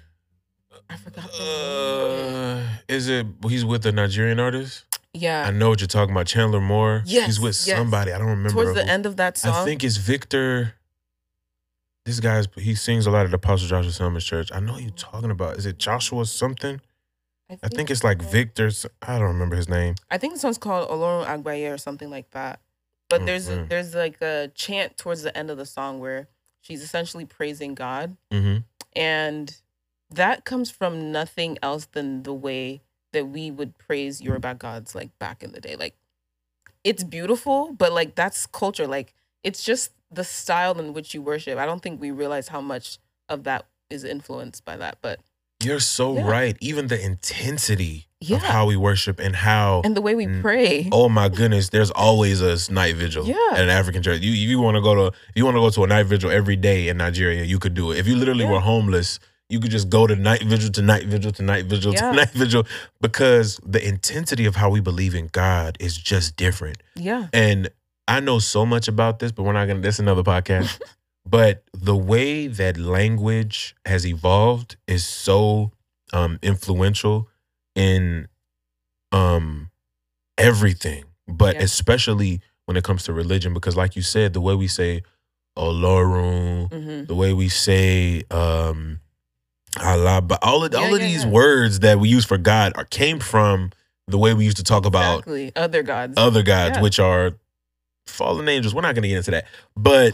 I forgot the name. Is it, he's with a Nigerian artist? Yeah, I know what you're talking about. Chandler Moore. Yes, he's with somebody. I don't remember. Towards the end of that song, I think it's Victor. This guy, he sings a lot at the Apostle Joshua Selman's church. I know who you're talking about. Is it Joshua something? I think it's like Victor's. I don't remember his name. I think this one's called Olorun Agbaye or something like that. But there's like a chant towards the end of the song where she's essentially praising God. And that comes from nothing else than the way that we would praise Yoruba gods, like, back in the day. Like, it's beautiful, but like, that's culture. Like, it's just the style in which you worship. I don't think we realize how much of that is influenced by that, but you're so right. Even the intensity of how we worship and how... And the way we pray. Oh, my goodness. There's always a night vigil at an African church. You want to go to a night vigil every day in Nigeria, you could do it. If you literally were homeless, you could just go to night vigil to night vigil to night vigil to night vigil, because the intensity of how we believe in God is just different. Yeah. And I know so much about this, but we're not going to... That's another podcast. But the way that language has evolved is so influential in everything, but especially when it comes to religion. Because like you said, the way we say Olorun, the way we say Alaba, all of these words that we use for God came from the way we used to talk about other gods, yeah, which are fallen angels. We're not going to get into that, but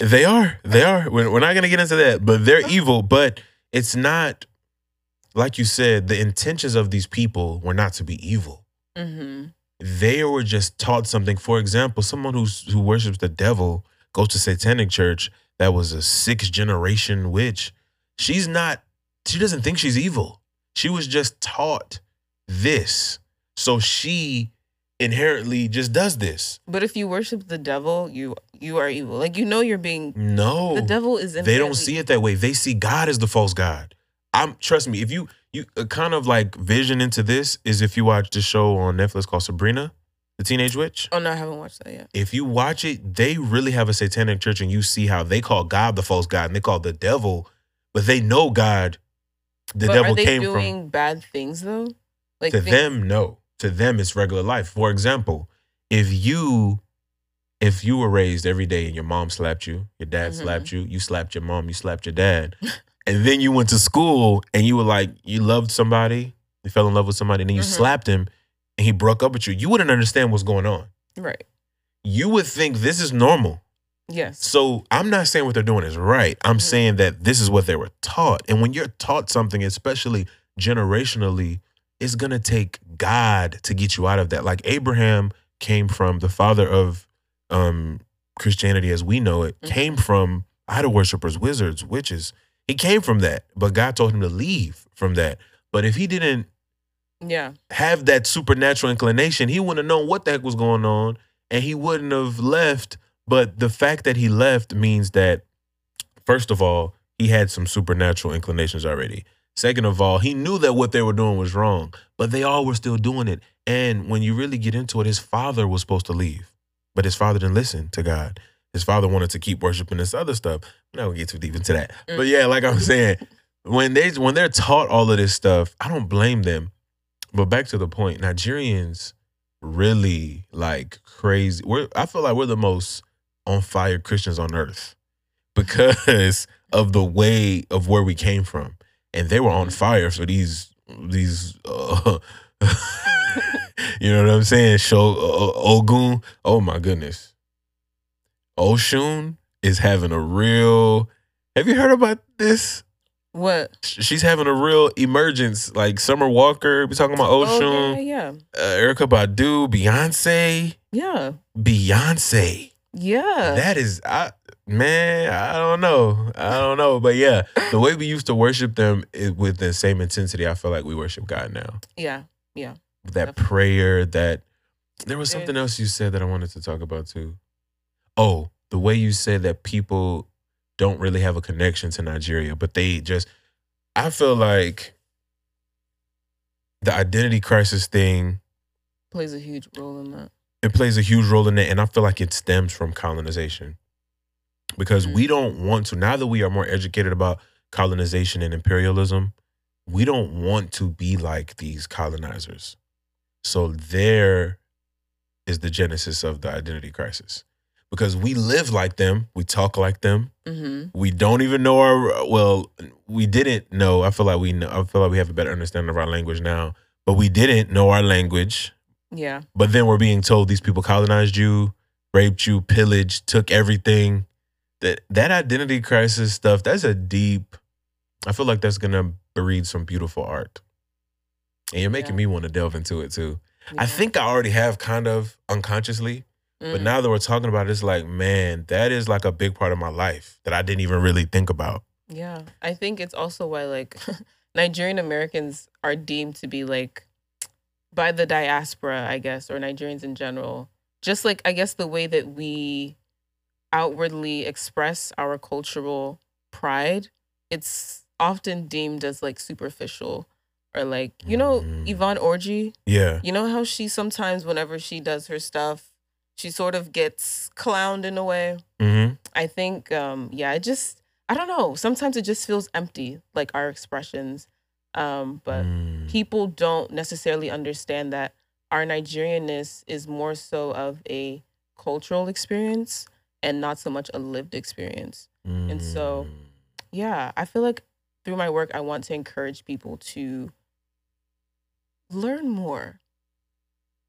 they are. We're not going to get into that, but they're evil. But it's not, like you said, the intentions of these people were not to be evil. They were just taught something. For example, someone who worships the devil goes to satanic church. That was a 6th generation witch. She's not, she doesn't think she's evil. She was just taught this. So she inherently just does this. But if you worship the devil, you are evil. Like, you know, you're being. No. The devil is inherently. They don't see it that way. They see God as the false God. Trust me, if you kind of like vision into this is if you watch the show on Netflix called Sabrina, the Teenage Witch. Oh, no, I haven't watched that yet. If you watch it, they really have a satanic church, and you see how they call God the false God and they call the devil, but they know God, the devil came from. Are they doing bad things though? Like, to them, no. To them, it's regular life. For example, if you were raised every day and your mom slapped you, your dad slapped you, you slapped your mom, you slapped your dad. And then you went to school and you were like, you loved somebody, you fell in love with somebody, and then you slapped him and he broke up with you. You wouldn't understand what's going on. Right. You would think this is normal. Yes. So I'm not saying what they're doing is right. I'm saying that this is what they were taught. And when you're taught something, especially generationally, it's going to take God to get you out of that. Like, Abraham came from, the father of Christianity as we know it, came from idol worshipers, wizards, witches. He came from that, but God told him to leave from that. But if he didn't have that supernatural inclination, he wouldn't have known what the heck was going on, and he wouldn't have left. But the fact that he left means that, first of all, he had some supernatural inclinations already. Second of all, he knew that what they were doing was wrong, but they all were still doing it. And when you really get into it, his father was supposed to leave, but his father didn't listen to God. His father wanted to keep worshiping this other stuff. I'm not going to get too deep into that. But yeah, like I'm saying, when they're taught all of this stuff, I don't blame them. But back to the point, Nigerians really like crazy. I feel like we're the most on fire Christians on earth because of the way of where we came from. And they were on fire for these you know what I'm saying? Ogun. Oh my goodness. Oshun is having a real, have you heard about this? What? She's having a real emergence, like Summer Walker. We're talking about Oshun. Oh, yeah. Erykah Badu, Beyonce. Yeah. Beyonce. Yeah. That is, I don't know. But yeah, the way we used to worship them is with the same intensity I feel like we worship God now. Yeah. Yeah. That definitely. Prayer, that, there was something else you said that I wanted to talk about too. Oh, the way you say that people don't really have a connection to Nigeria, but they just, I feel like the identity crisis thing plays a huge role in that. It plays a huge role in it, and I feel like it stems from colonization because we don't want to, now that we are more educated about colonization and imperialism, we don't want to be like these colonizers. So there is the genesis of the identity crisis. Because we live like them. We talk like them. We don't even know we didn't know. I feel like we have a better understanding of our language now. But we didn't know our language. Yeah. But then we're being told these people colonized you, raped you, pillaged, took everything. That identity crisis stuff, that's a deep, I feel like that's going to breed some beautiful art. And you're making me want to delve into it too. Yeah. I think I already have, kind of unconsciously. But now that we're talking about it, it's like, man, that is like a big part of my life that I didn't even really think about. Yeah. I think it's also why, like, Nigerian Americans are deemed to be, like, by the diaspora, I guess, or Nigerians in general. Just, like, I guess the way that we outwardly express our cultural pride, it's often deemed as, like, superficial. Or, like, you know, Yvonne Orji? Yeah. You know how she sometimes, whenever she does her stuff, she sort of gets clowned in a way. I think, I don't know. Sometimes it just feels empty, like our expressions. But people don't necessarily understand that our Nigerianness is more so of a cultural experience and not so much a lived experience. Mm. And so, yeah, I feel like through my work, I want to encourage people to learn more.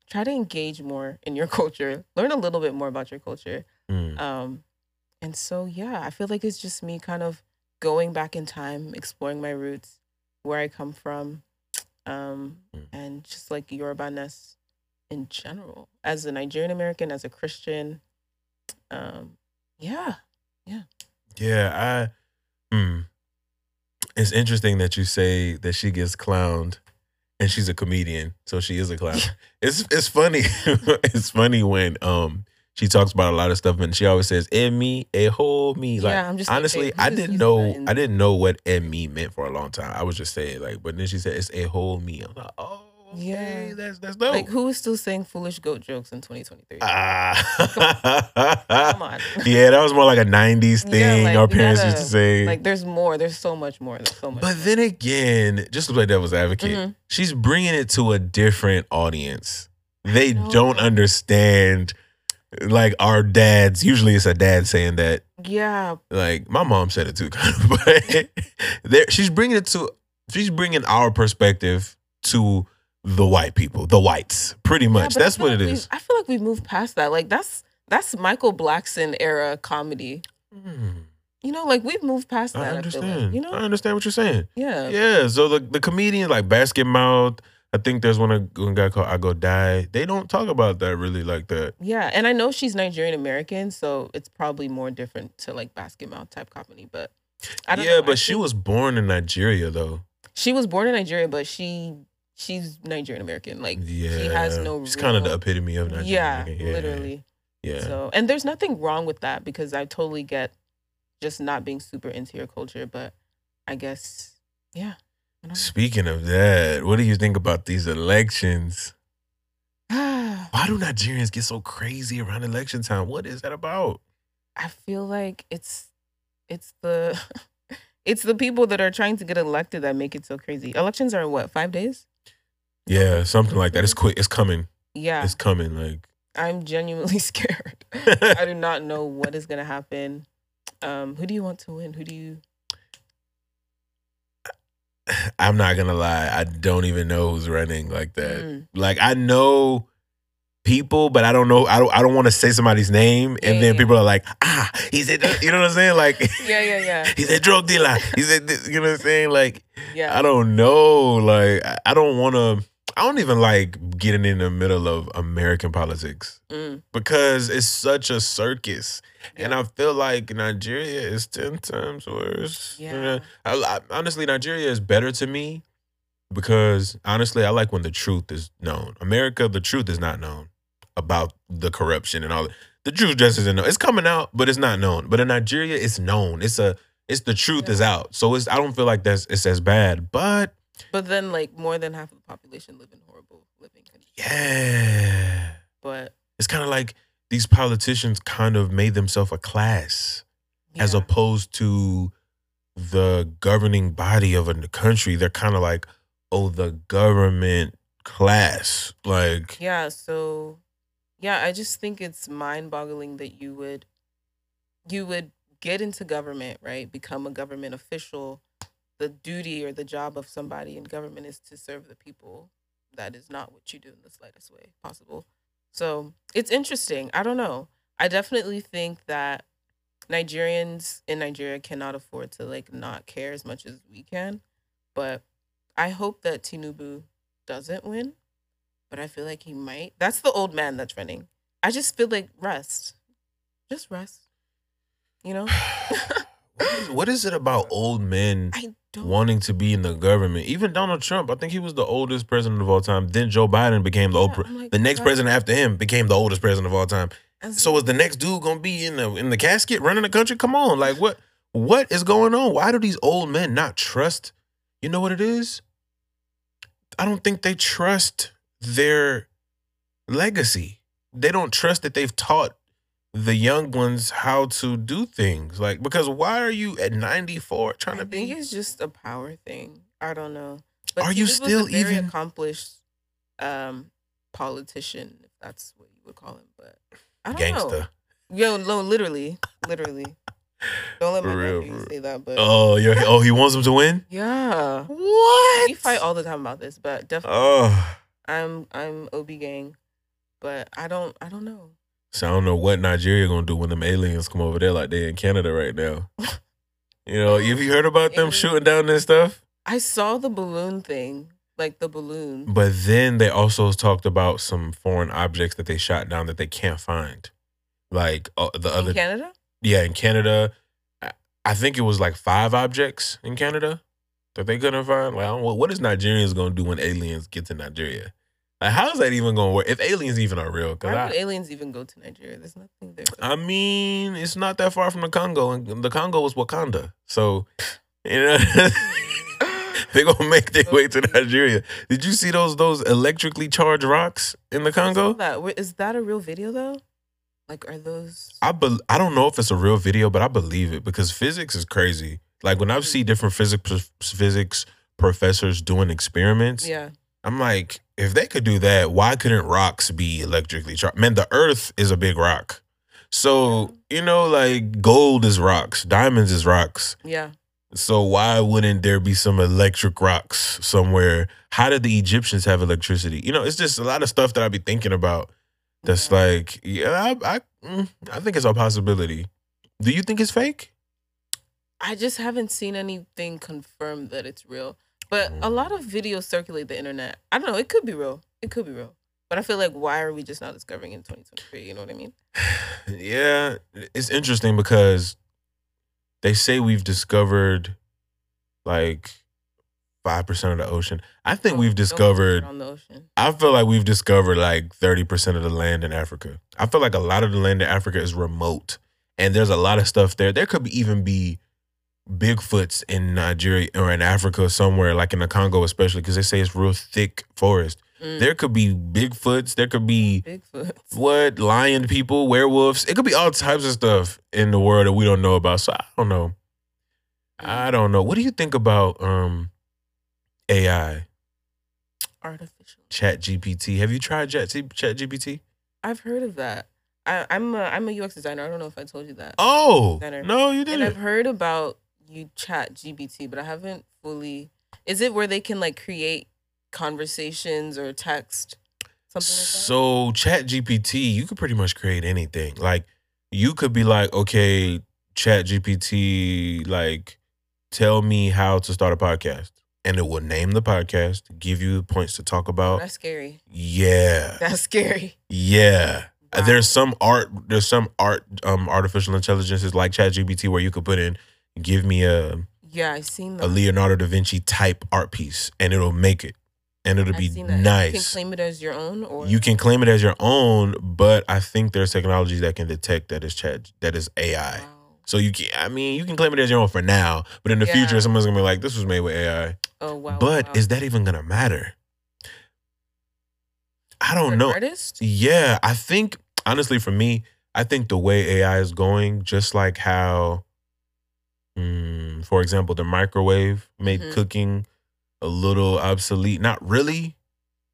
Try to engage more in your culture. Learn a little bit more about your culture. Mm. And so, yeah, I feel like it's just me kind of going back in time, exploring my roots, where I come from, and just like Yorubanness in general. As a Nigerian-American, as a Christian, It's interesting that you say that she gets clowned, and she's a comedian, so she is a clown. It's funny. It's funny when she talks about a lot of stuff, and she always says "emi," "a whole me." Like, yeah, honestly, I didn't know what "emi" meant for a long time. I was just saying, like, but then she said it's "a whole me." I'm like, oh. Okay, yeah, that's dope. Like, who is still saying foolish goat jokes in 2023? Come on. Yeah, that was more like a 90s thing. Yeah, like, our parents used to say. Like, there's more. There's so much more. Then again, just to play devil's advocate, she's bringing it to a different audience. They don't understand, like, our dads. Usually it's a dad saying that. Yeah. Like, my mom said it too, kind of. But she's bringing our perspective to the white people, the whites, pretty much. Yeah, that's what it is. I feel like we've moved past that. Like, that's Michael Blackson era comedy. Mm. You know, like, we've moved past that. I understand. I feel like, you know? I understand what you're saying. Yeah. Yeah. So the comedians like Basket Mouth, I think there's one guy called I Go Die. They don't talk about that really like that. Yeah. And I know she's Nigerian American, so it's probably more different to like Basket Mouth type comedy, but I don't know. Yeah, but she was born in Nigeria though. She was born in Nigeria, but she's Nigerian American. Like, she has no. She's kind of the epitome of Nigerian American. Yeah, literally. Yeah. So, and there's nothing wrong with that because I totally get just not being super into your culture. But I guess, yeah. Speaking of that, what do you think about these elections? Why do Nigerians get so crazy around election time? What is that about? I feel like it's the it's the people that are trying to get elected that make it so crazy. Elections are in what, 5 days? Yeah, something like that. It's quick. It's coming. Yeah. It's coming. Like, I'm genuinely scared. I do not know what is going to happen. Who do you want to win? I'm not going to lie. I don't even know who's running like that. Like, I know people, but I don't know. I don't want to say somebody's name, and then people are like, he's a, you know what I'm saying? Like, he's a drug dealer. He's a, you know what I'm saying? Like, I don't know. Like, I don't want to. I don't even like getting in the middle of American politics because it's such a circus. Yeah. And I feel like Nigeria is 10 times worse. Yeah. Honestly, Nigeria is better to me because, honestly, I like when the truth is known. America, the truth is not known about the corruption and all that. The truth just isn't known. It's coming out, but it's not known. But in Nigeria, it's known. It's the truth is out. So I don't feel like it's as bad, but. But then, like, more than half of the population live in horrible living conditions. Yeah. But it's kind of like these politicians kind of made themselves a class as opposed to the governing body of a country. They're kind of like, oh, the government class. Like. Yeah, so, yeah, I just think it's mind-boggling that you would get into government, right, become a government official. The duty or the job of somebody in government is to serve the people. That is not what you do in the slightest way possible. So it's interesting. I don't know. I definitely think that Nigerians in Nigeria cannot afford to, like, not care as much as we can. But I hope that Tinubu doesn't win. But I feel like he might. That's the old man that's running. I just feel like rest. Just rest. You know? What is it about old men wanting to be in the government? Even Donald Trump, I think he was the oldest president of all time. Then Joe Biden became the old. The next president after him became the oldest president of all time. So is the next dude gonna be in the casket running the country? Come on, like, what is going on? Why do these old men not trust? You know what it is? I don't think they trust their legacy. They don't trust that they've taught the young ones how to do things. Like, because why are you at 94 trying to be? I think it's just a power thing. I don't know. But are you still even? He was a very accomplished politician, if that's what you would call him. But I don't know. Yo, no, literally. Don't let my nephew say that. But oh, he wants him to win. Yeah. What? We fight all the time about this, but definitely. Oh. I'm OB gang, but I don't know. So I don't know what Nigeria gonna do when them aliens come over there like they in Canada right now. You know, have you heard about them shooting down this stuff? I saw the balloon thing, like the balloon. But then they also talked about some foreign objects that they shot down that they can't find. Like the other... In Canada? Yeah, in Canada. I think it was like 5 objects in Canada that they couldn't find. Like, I don't know, what is Nigerians going to do when aliens get to Nigeria? Like, how is that even going to work? If aliens even are real. Why would aliens even go to Nigeria? There's nothing there. I mean, it's not that far from the Congo. And the Congo is Wakanda. So, you know, they're going to make their way to Nigeria. Did you see those electrically charged rocks in the Congo? Is that a real video, though? Like, are those... I don't know if it's a real video, but I believe it because physics is crazy. Like, when I see different physics professors doing experiments, yeah, I'm like... If they could do that, why couldn't rocks be electrically charged? Man, the Earth is a big rock. So, you know, like gold is rocks. Diamonds is rocks. Yeah. So why wouldn't there be some electric rocks somewhere? How did the Egyptians have electricity? You know, it's just a lot of stuff that I be thinking about that's like, yeah, I think it's a possibility. Do you think it's fake? I just haven't seen anything confirmed that it's real. But a lot of videos circulate the internet. I don't know. It could be real. It could be real. But I feel like, why are we just not discovering it in 2023? You know what I mean? Yeah. It's interesting because they say we've discovered like 5% of the ocean. I think we've discovered... On the ocean. I feel like we've discovered like 30% of the land in Africa. I feel like a lot of the land in Africa is remote. And there's a lot of stuff there. There could even be Bigfoots in Nigeria or in Africa somewhere, like in the Congo especially, because they say it's real thick forest. There could be Bigfoots. There could be Bigfoots. What? Lion people, werewolves. It could be all types of stuff in the world that we don't know about. So I don't know. I don't know. What do you think about AI? Artificial. Chat GPT. Have you tried Chat GPT? I've heard of that. I'm a UX designer. I don't know if I told you that. Oh, no, you didn't. And I've heard about Chat GPT, but I haven't fully. Is it where they can like create conversations or text? Something like that? So Chat GPT, you could pretty much create anything. Like you could be like, okay, Chat GPT, like tell me how to start a podcast. And it will name the podcast, give you points to talk about. That's scary. Yeah. That's scary. Yeah. Wow. There's some artificial intelligences like ChatGPT where you could put in, give me I've seen that. A Leonardo da Vinci type art piece, and it'll make it, and it'll be nice. You can claim it as your own, or you can claim it as your own, but I think there's technologies that can detect that is AI. Wow. So you can claim it as your own for now, but in the future, someone's gonna be like, this was made with AI. Oh wow! But is that even gonna matter? I don't know. Artist? Yeah, I think, honestly, for me, I think the way AI is going, just like how, for example, the microwave made cooking a little obsolete. Not really.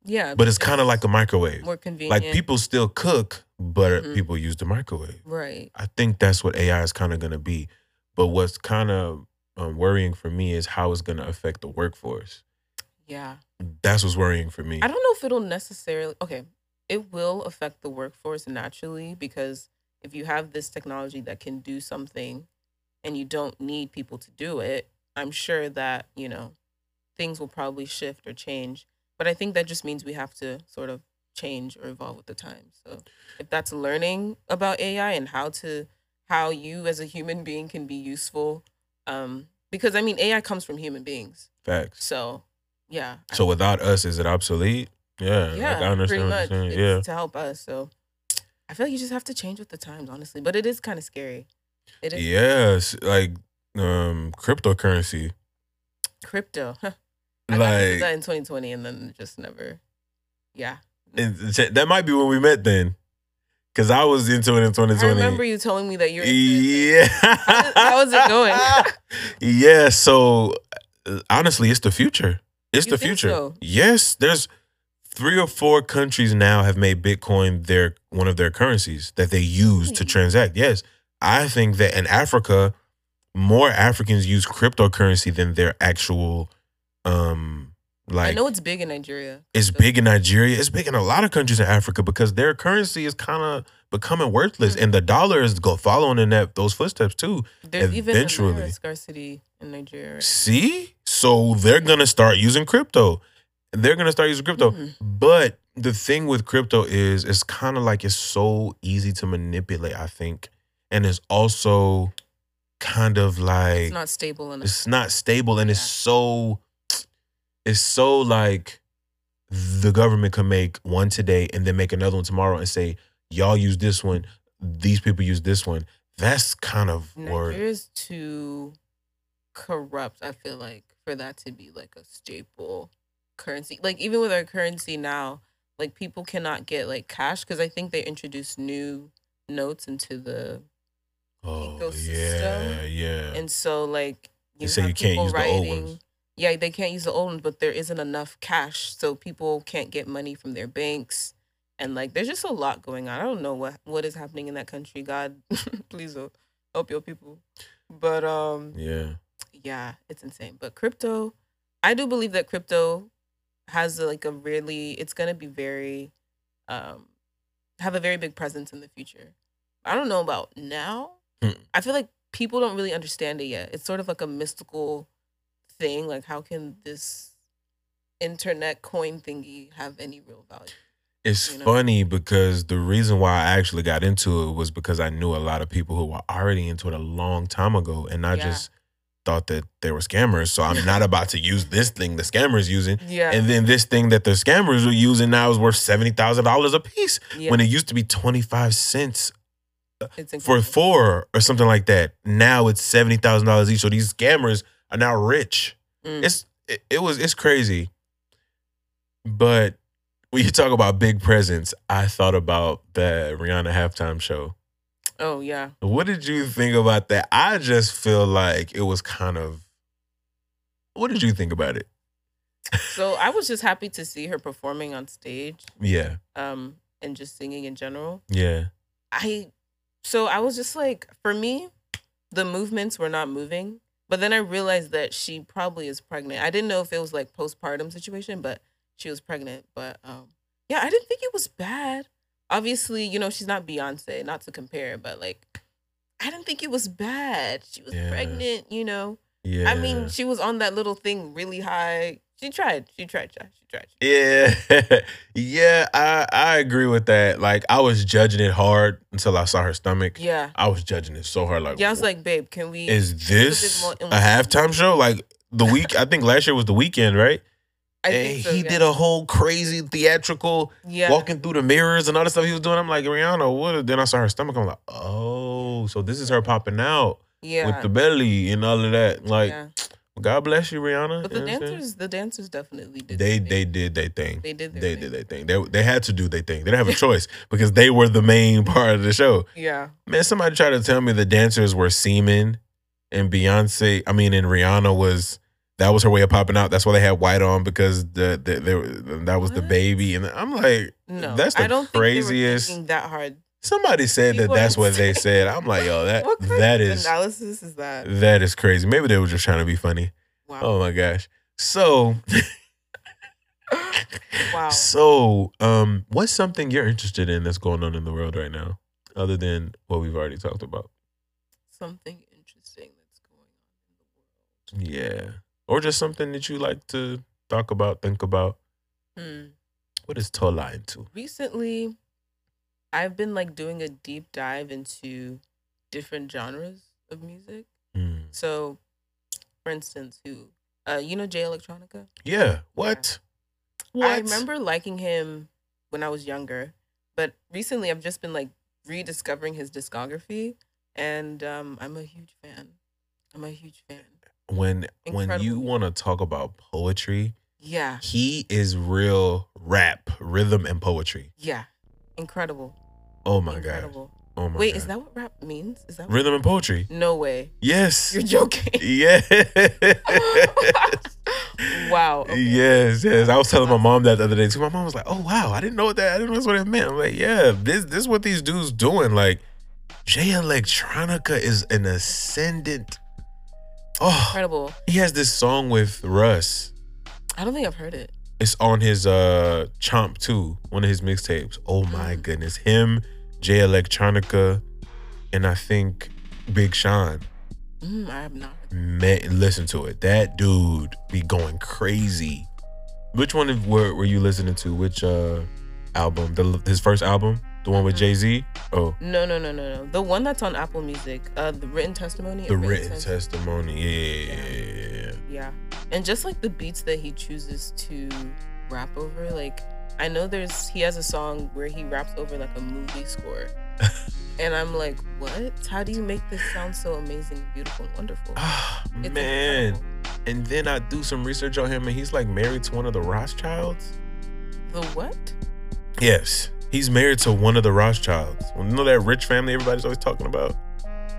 Yeah. But it's kind of like a microwave. More convenient. Like, people still cook, but people use the microwave. Right. I think that's what AI is kind of going to be. But what's kind of worrying for me is how it's going to affect the workforce. Yeah. That's what's worrying for me. I don't know if it'll necessarily... Okay, it will affect the workforce naturally because if you have this technology that can do something and you don't need people to do it, I'm sure that, you know, things will probably shift or change. But I think that just means we have to sort of change or evolve with the time. So if that's learning about AI and how you as a human being can be useful, because, I mean, AI comes from human beings. Facts. So... Yeah. So without us, is it obsolete? Yeah. Yeah, like I understand. Pretty much. It's to help us. So I feel like you just have to change with the times, honestly. But it is kind of scary. It is. Yes, like cryptocurrency. Crypto. Huh. I got into that in 2020, and then just never. Yeah. That might be when we met then. Because I was into it in 2020. I remember you telling me that you were into it. Yeah. How is it going? Yeah. So honestly, it's the future. It's the future. So? Yes, there's 3 or 4 countries now have made Bitcoin their one of their currencies that they use to transact. Yes, I think that in Africa, more Africans use cryptocurrency than their actual like. I know it's big in Nigeria. It's big in Nigeria. It's big in a lot of countries in Africa because their currency is kind of becoming worthless, and the dollar is following in those footsteps too. There's eventually even a scarcity in Nigeria. See, so they're gonna start using crypto. But the thing with crypto is it's kind of like it's so easy to manipulate, I think. And it's also kind of like it's not stable enough. It's not stable, and it's so like the government can make one today and then make another one tomorrow and say, y'all use this one, these people use this one. That's kind of Nigeria's too corrupt, I feel like, for that to be like a staple currency. Like even with our currency now, like people cannot get like cash because I think they introduced new notes into the ecosystem. Yeah. And so like you say you can't use the old ones. Yeah, they can't use the old ones, but there isn't enough cash, so people can't get money from their banks, and like there's just a lot going on. I don't know what is happening in that country. God, please help your people. But yeah, it's insane. But crypto, I do believe that crypto has like a really, it's going to be very, have a very big presence in the future. I don't know about now. I feel like people don't really understand it yet. It's sort of like a mystical thing. Like how can this internet coin thingy have any real value? It's funny because the reason why I actually got into it was because I knew a lot of people who were already into it a long time ago. And I just thought that they were scammers, so I'm not about to use this thing the scammers using. Yeah. And then this thing that the scammers were using now is worth $70,000 a piece when it used to be 25 cents for 4 or something like that. Now it's $70,000 each. So these scammers are now rich. It's crazy. But when you talk about big presents, I thought about the Rihanna halftime show. Oh, yeah. What did you think about that? I just feel like it was kind of... What did you think about it? So I was just happy to see her performing on stage. Yeah. And just singing in general. Yeah. So I was just like, for me, the movements were not moving. But then I realized that she probably is pregnant. I didn't know if it was like postpartum situation, but she was pregnant. But yeah, I didn't think it was bad. Obviously, she's not Beyonce, not to compare, but like, I didn't think it was bad. She was pregnant, Yeah. I mean, she was on that little thing really high. She tried. Yeah, I agree with that. Like, I was judging it hard until I saw her stomach. Yeah. I was judging it so hard. Like, I was like, babe, can we... Is this a halftime show? Like, the week, I think last year was The Weeknd, right? And so, he did a whole crazy theatrical walking through the mirrors and all the stuff he was doing. I'm like, Rihanna, what? Then I saw her stomach. I'm like, oh, so this is her popping out with the belly and all of that. Like, God bless you, Rihanna. But the dancers definitely did. They did their thing. They did their thing. They had to do their thing. They didn't have a choice because they were the main part of the show. Yeah. Man, somebody tried to tell me the dancers were semen, and Rihanna was... That was her way of popping out. That's why they had white on, because that was the baby. And I'm like, no, that's the craziest. Think they were thinking that hard. Somebody said that's what they said. I'm like, yo, that is analysis is that? That is crazy. Maybe they were just trying to be funny. Wow. Oh my gosh. So, wow. So, what's something you're interested in that's going on in the world right now, other than what we've already talked about? Something interesting that's going on in the world. Yeah. Or just something that you like to talk about, think about. What is Tola into? Recently, I've been like doing a deep dive into different genres of music. So, for instance, who? Jay Electronica? Yeah. What? I remember liking him when I was younger. But recently, I've just been like rediscovering his discography. And I'm a huge fan. When you want to talk about poetry, he is real rap, rhythm, and poetry. Yeah, incredible. Oh my god. Oh my. Wait, god. Is that what rap means? Is that rhythm and poetry? No way. Yes. You're joking. Yeah. Wow. Okay. Yes. I was telling my mom that the other day too. My mom was like, "Oh wow, I didn't know that. I didn't know that's what it meant." I'm like, "Yeah, this is what these dudes doing." Like, Jay Electronica is an ascendant. Oh, incredible. He has this song with Russ. I don't think I've heard it. It's on his Chomp 2, one of his mixtapes. Oh my goodness. Him, Jay Electronica, and I think Big Sean. I have not. Man, listen to it. That dude be going crazy. Which one were you listening to? Which album? His first album? The one with Jay-Z? Oh. No. The one that's on Apple Music. The Written Testimony. The Written Testimony. Yeah. And just like the beats that he chooses to rap over. Like, I know he has a song where he raps over like a movie score. And I'm like, what? How do you make this sound so amazing, beautiful, and wonderful? Oh, man. Incredible. And then I do some research on him and he's like married to one of the Rothschilds. The what? Yes. He's married to one of the Rothschilds. You know that rich family everybody's always talking about?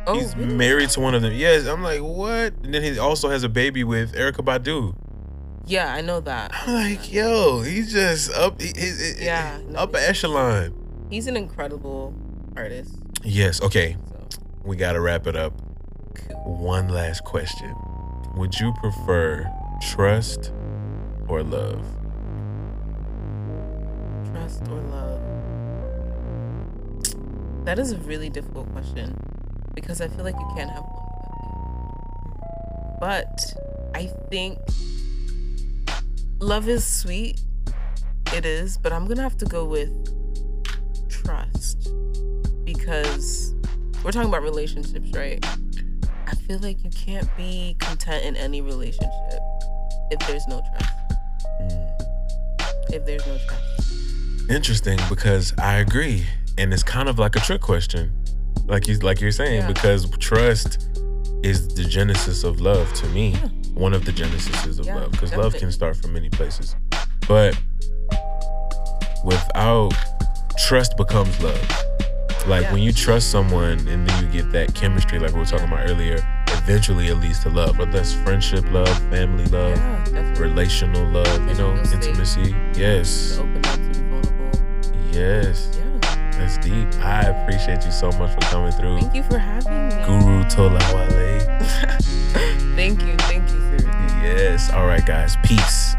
Oh, he's really? Married to one of them. Yes. I'm like, what? And then he also has a baby with Erykah Badu. Yeah, I know that. I'm like, yo, he's just upper echelon. He's an incredible artist. Yes. Okay. So. We got to wrap it up. One last question. Would you prefer trust or love? Trust or love? That is a really difficult question because I feel like you can't have one without the other. But I think love is sweet. It is, but I'm going to have to go with trust because we're talking about relationships, right? I feel like you can't be content in any relationship if there's no trust. If there's no trust. Interesting, because I agree. And it's kind of like a trick question, like you're saying, because trust is the genesis of love to me. Yeah. One of the genesises of love, because love can start from many places. But without trust becomes love. Like when you trust someone and then you get that chemistry, like we were talking about earlier, eventually it leads to love, whether that's friendship love, family love, relational love, intimacy. Yes. Open up to be vulnerable. Yes. Yeah. That's deep. I appreciate you so much for coming through. Thank you for having me. Guru Tola Olawale. Thank you. Thank you, sir. Yes. All right, guys. Peace.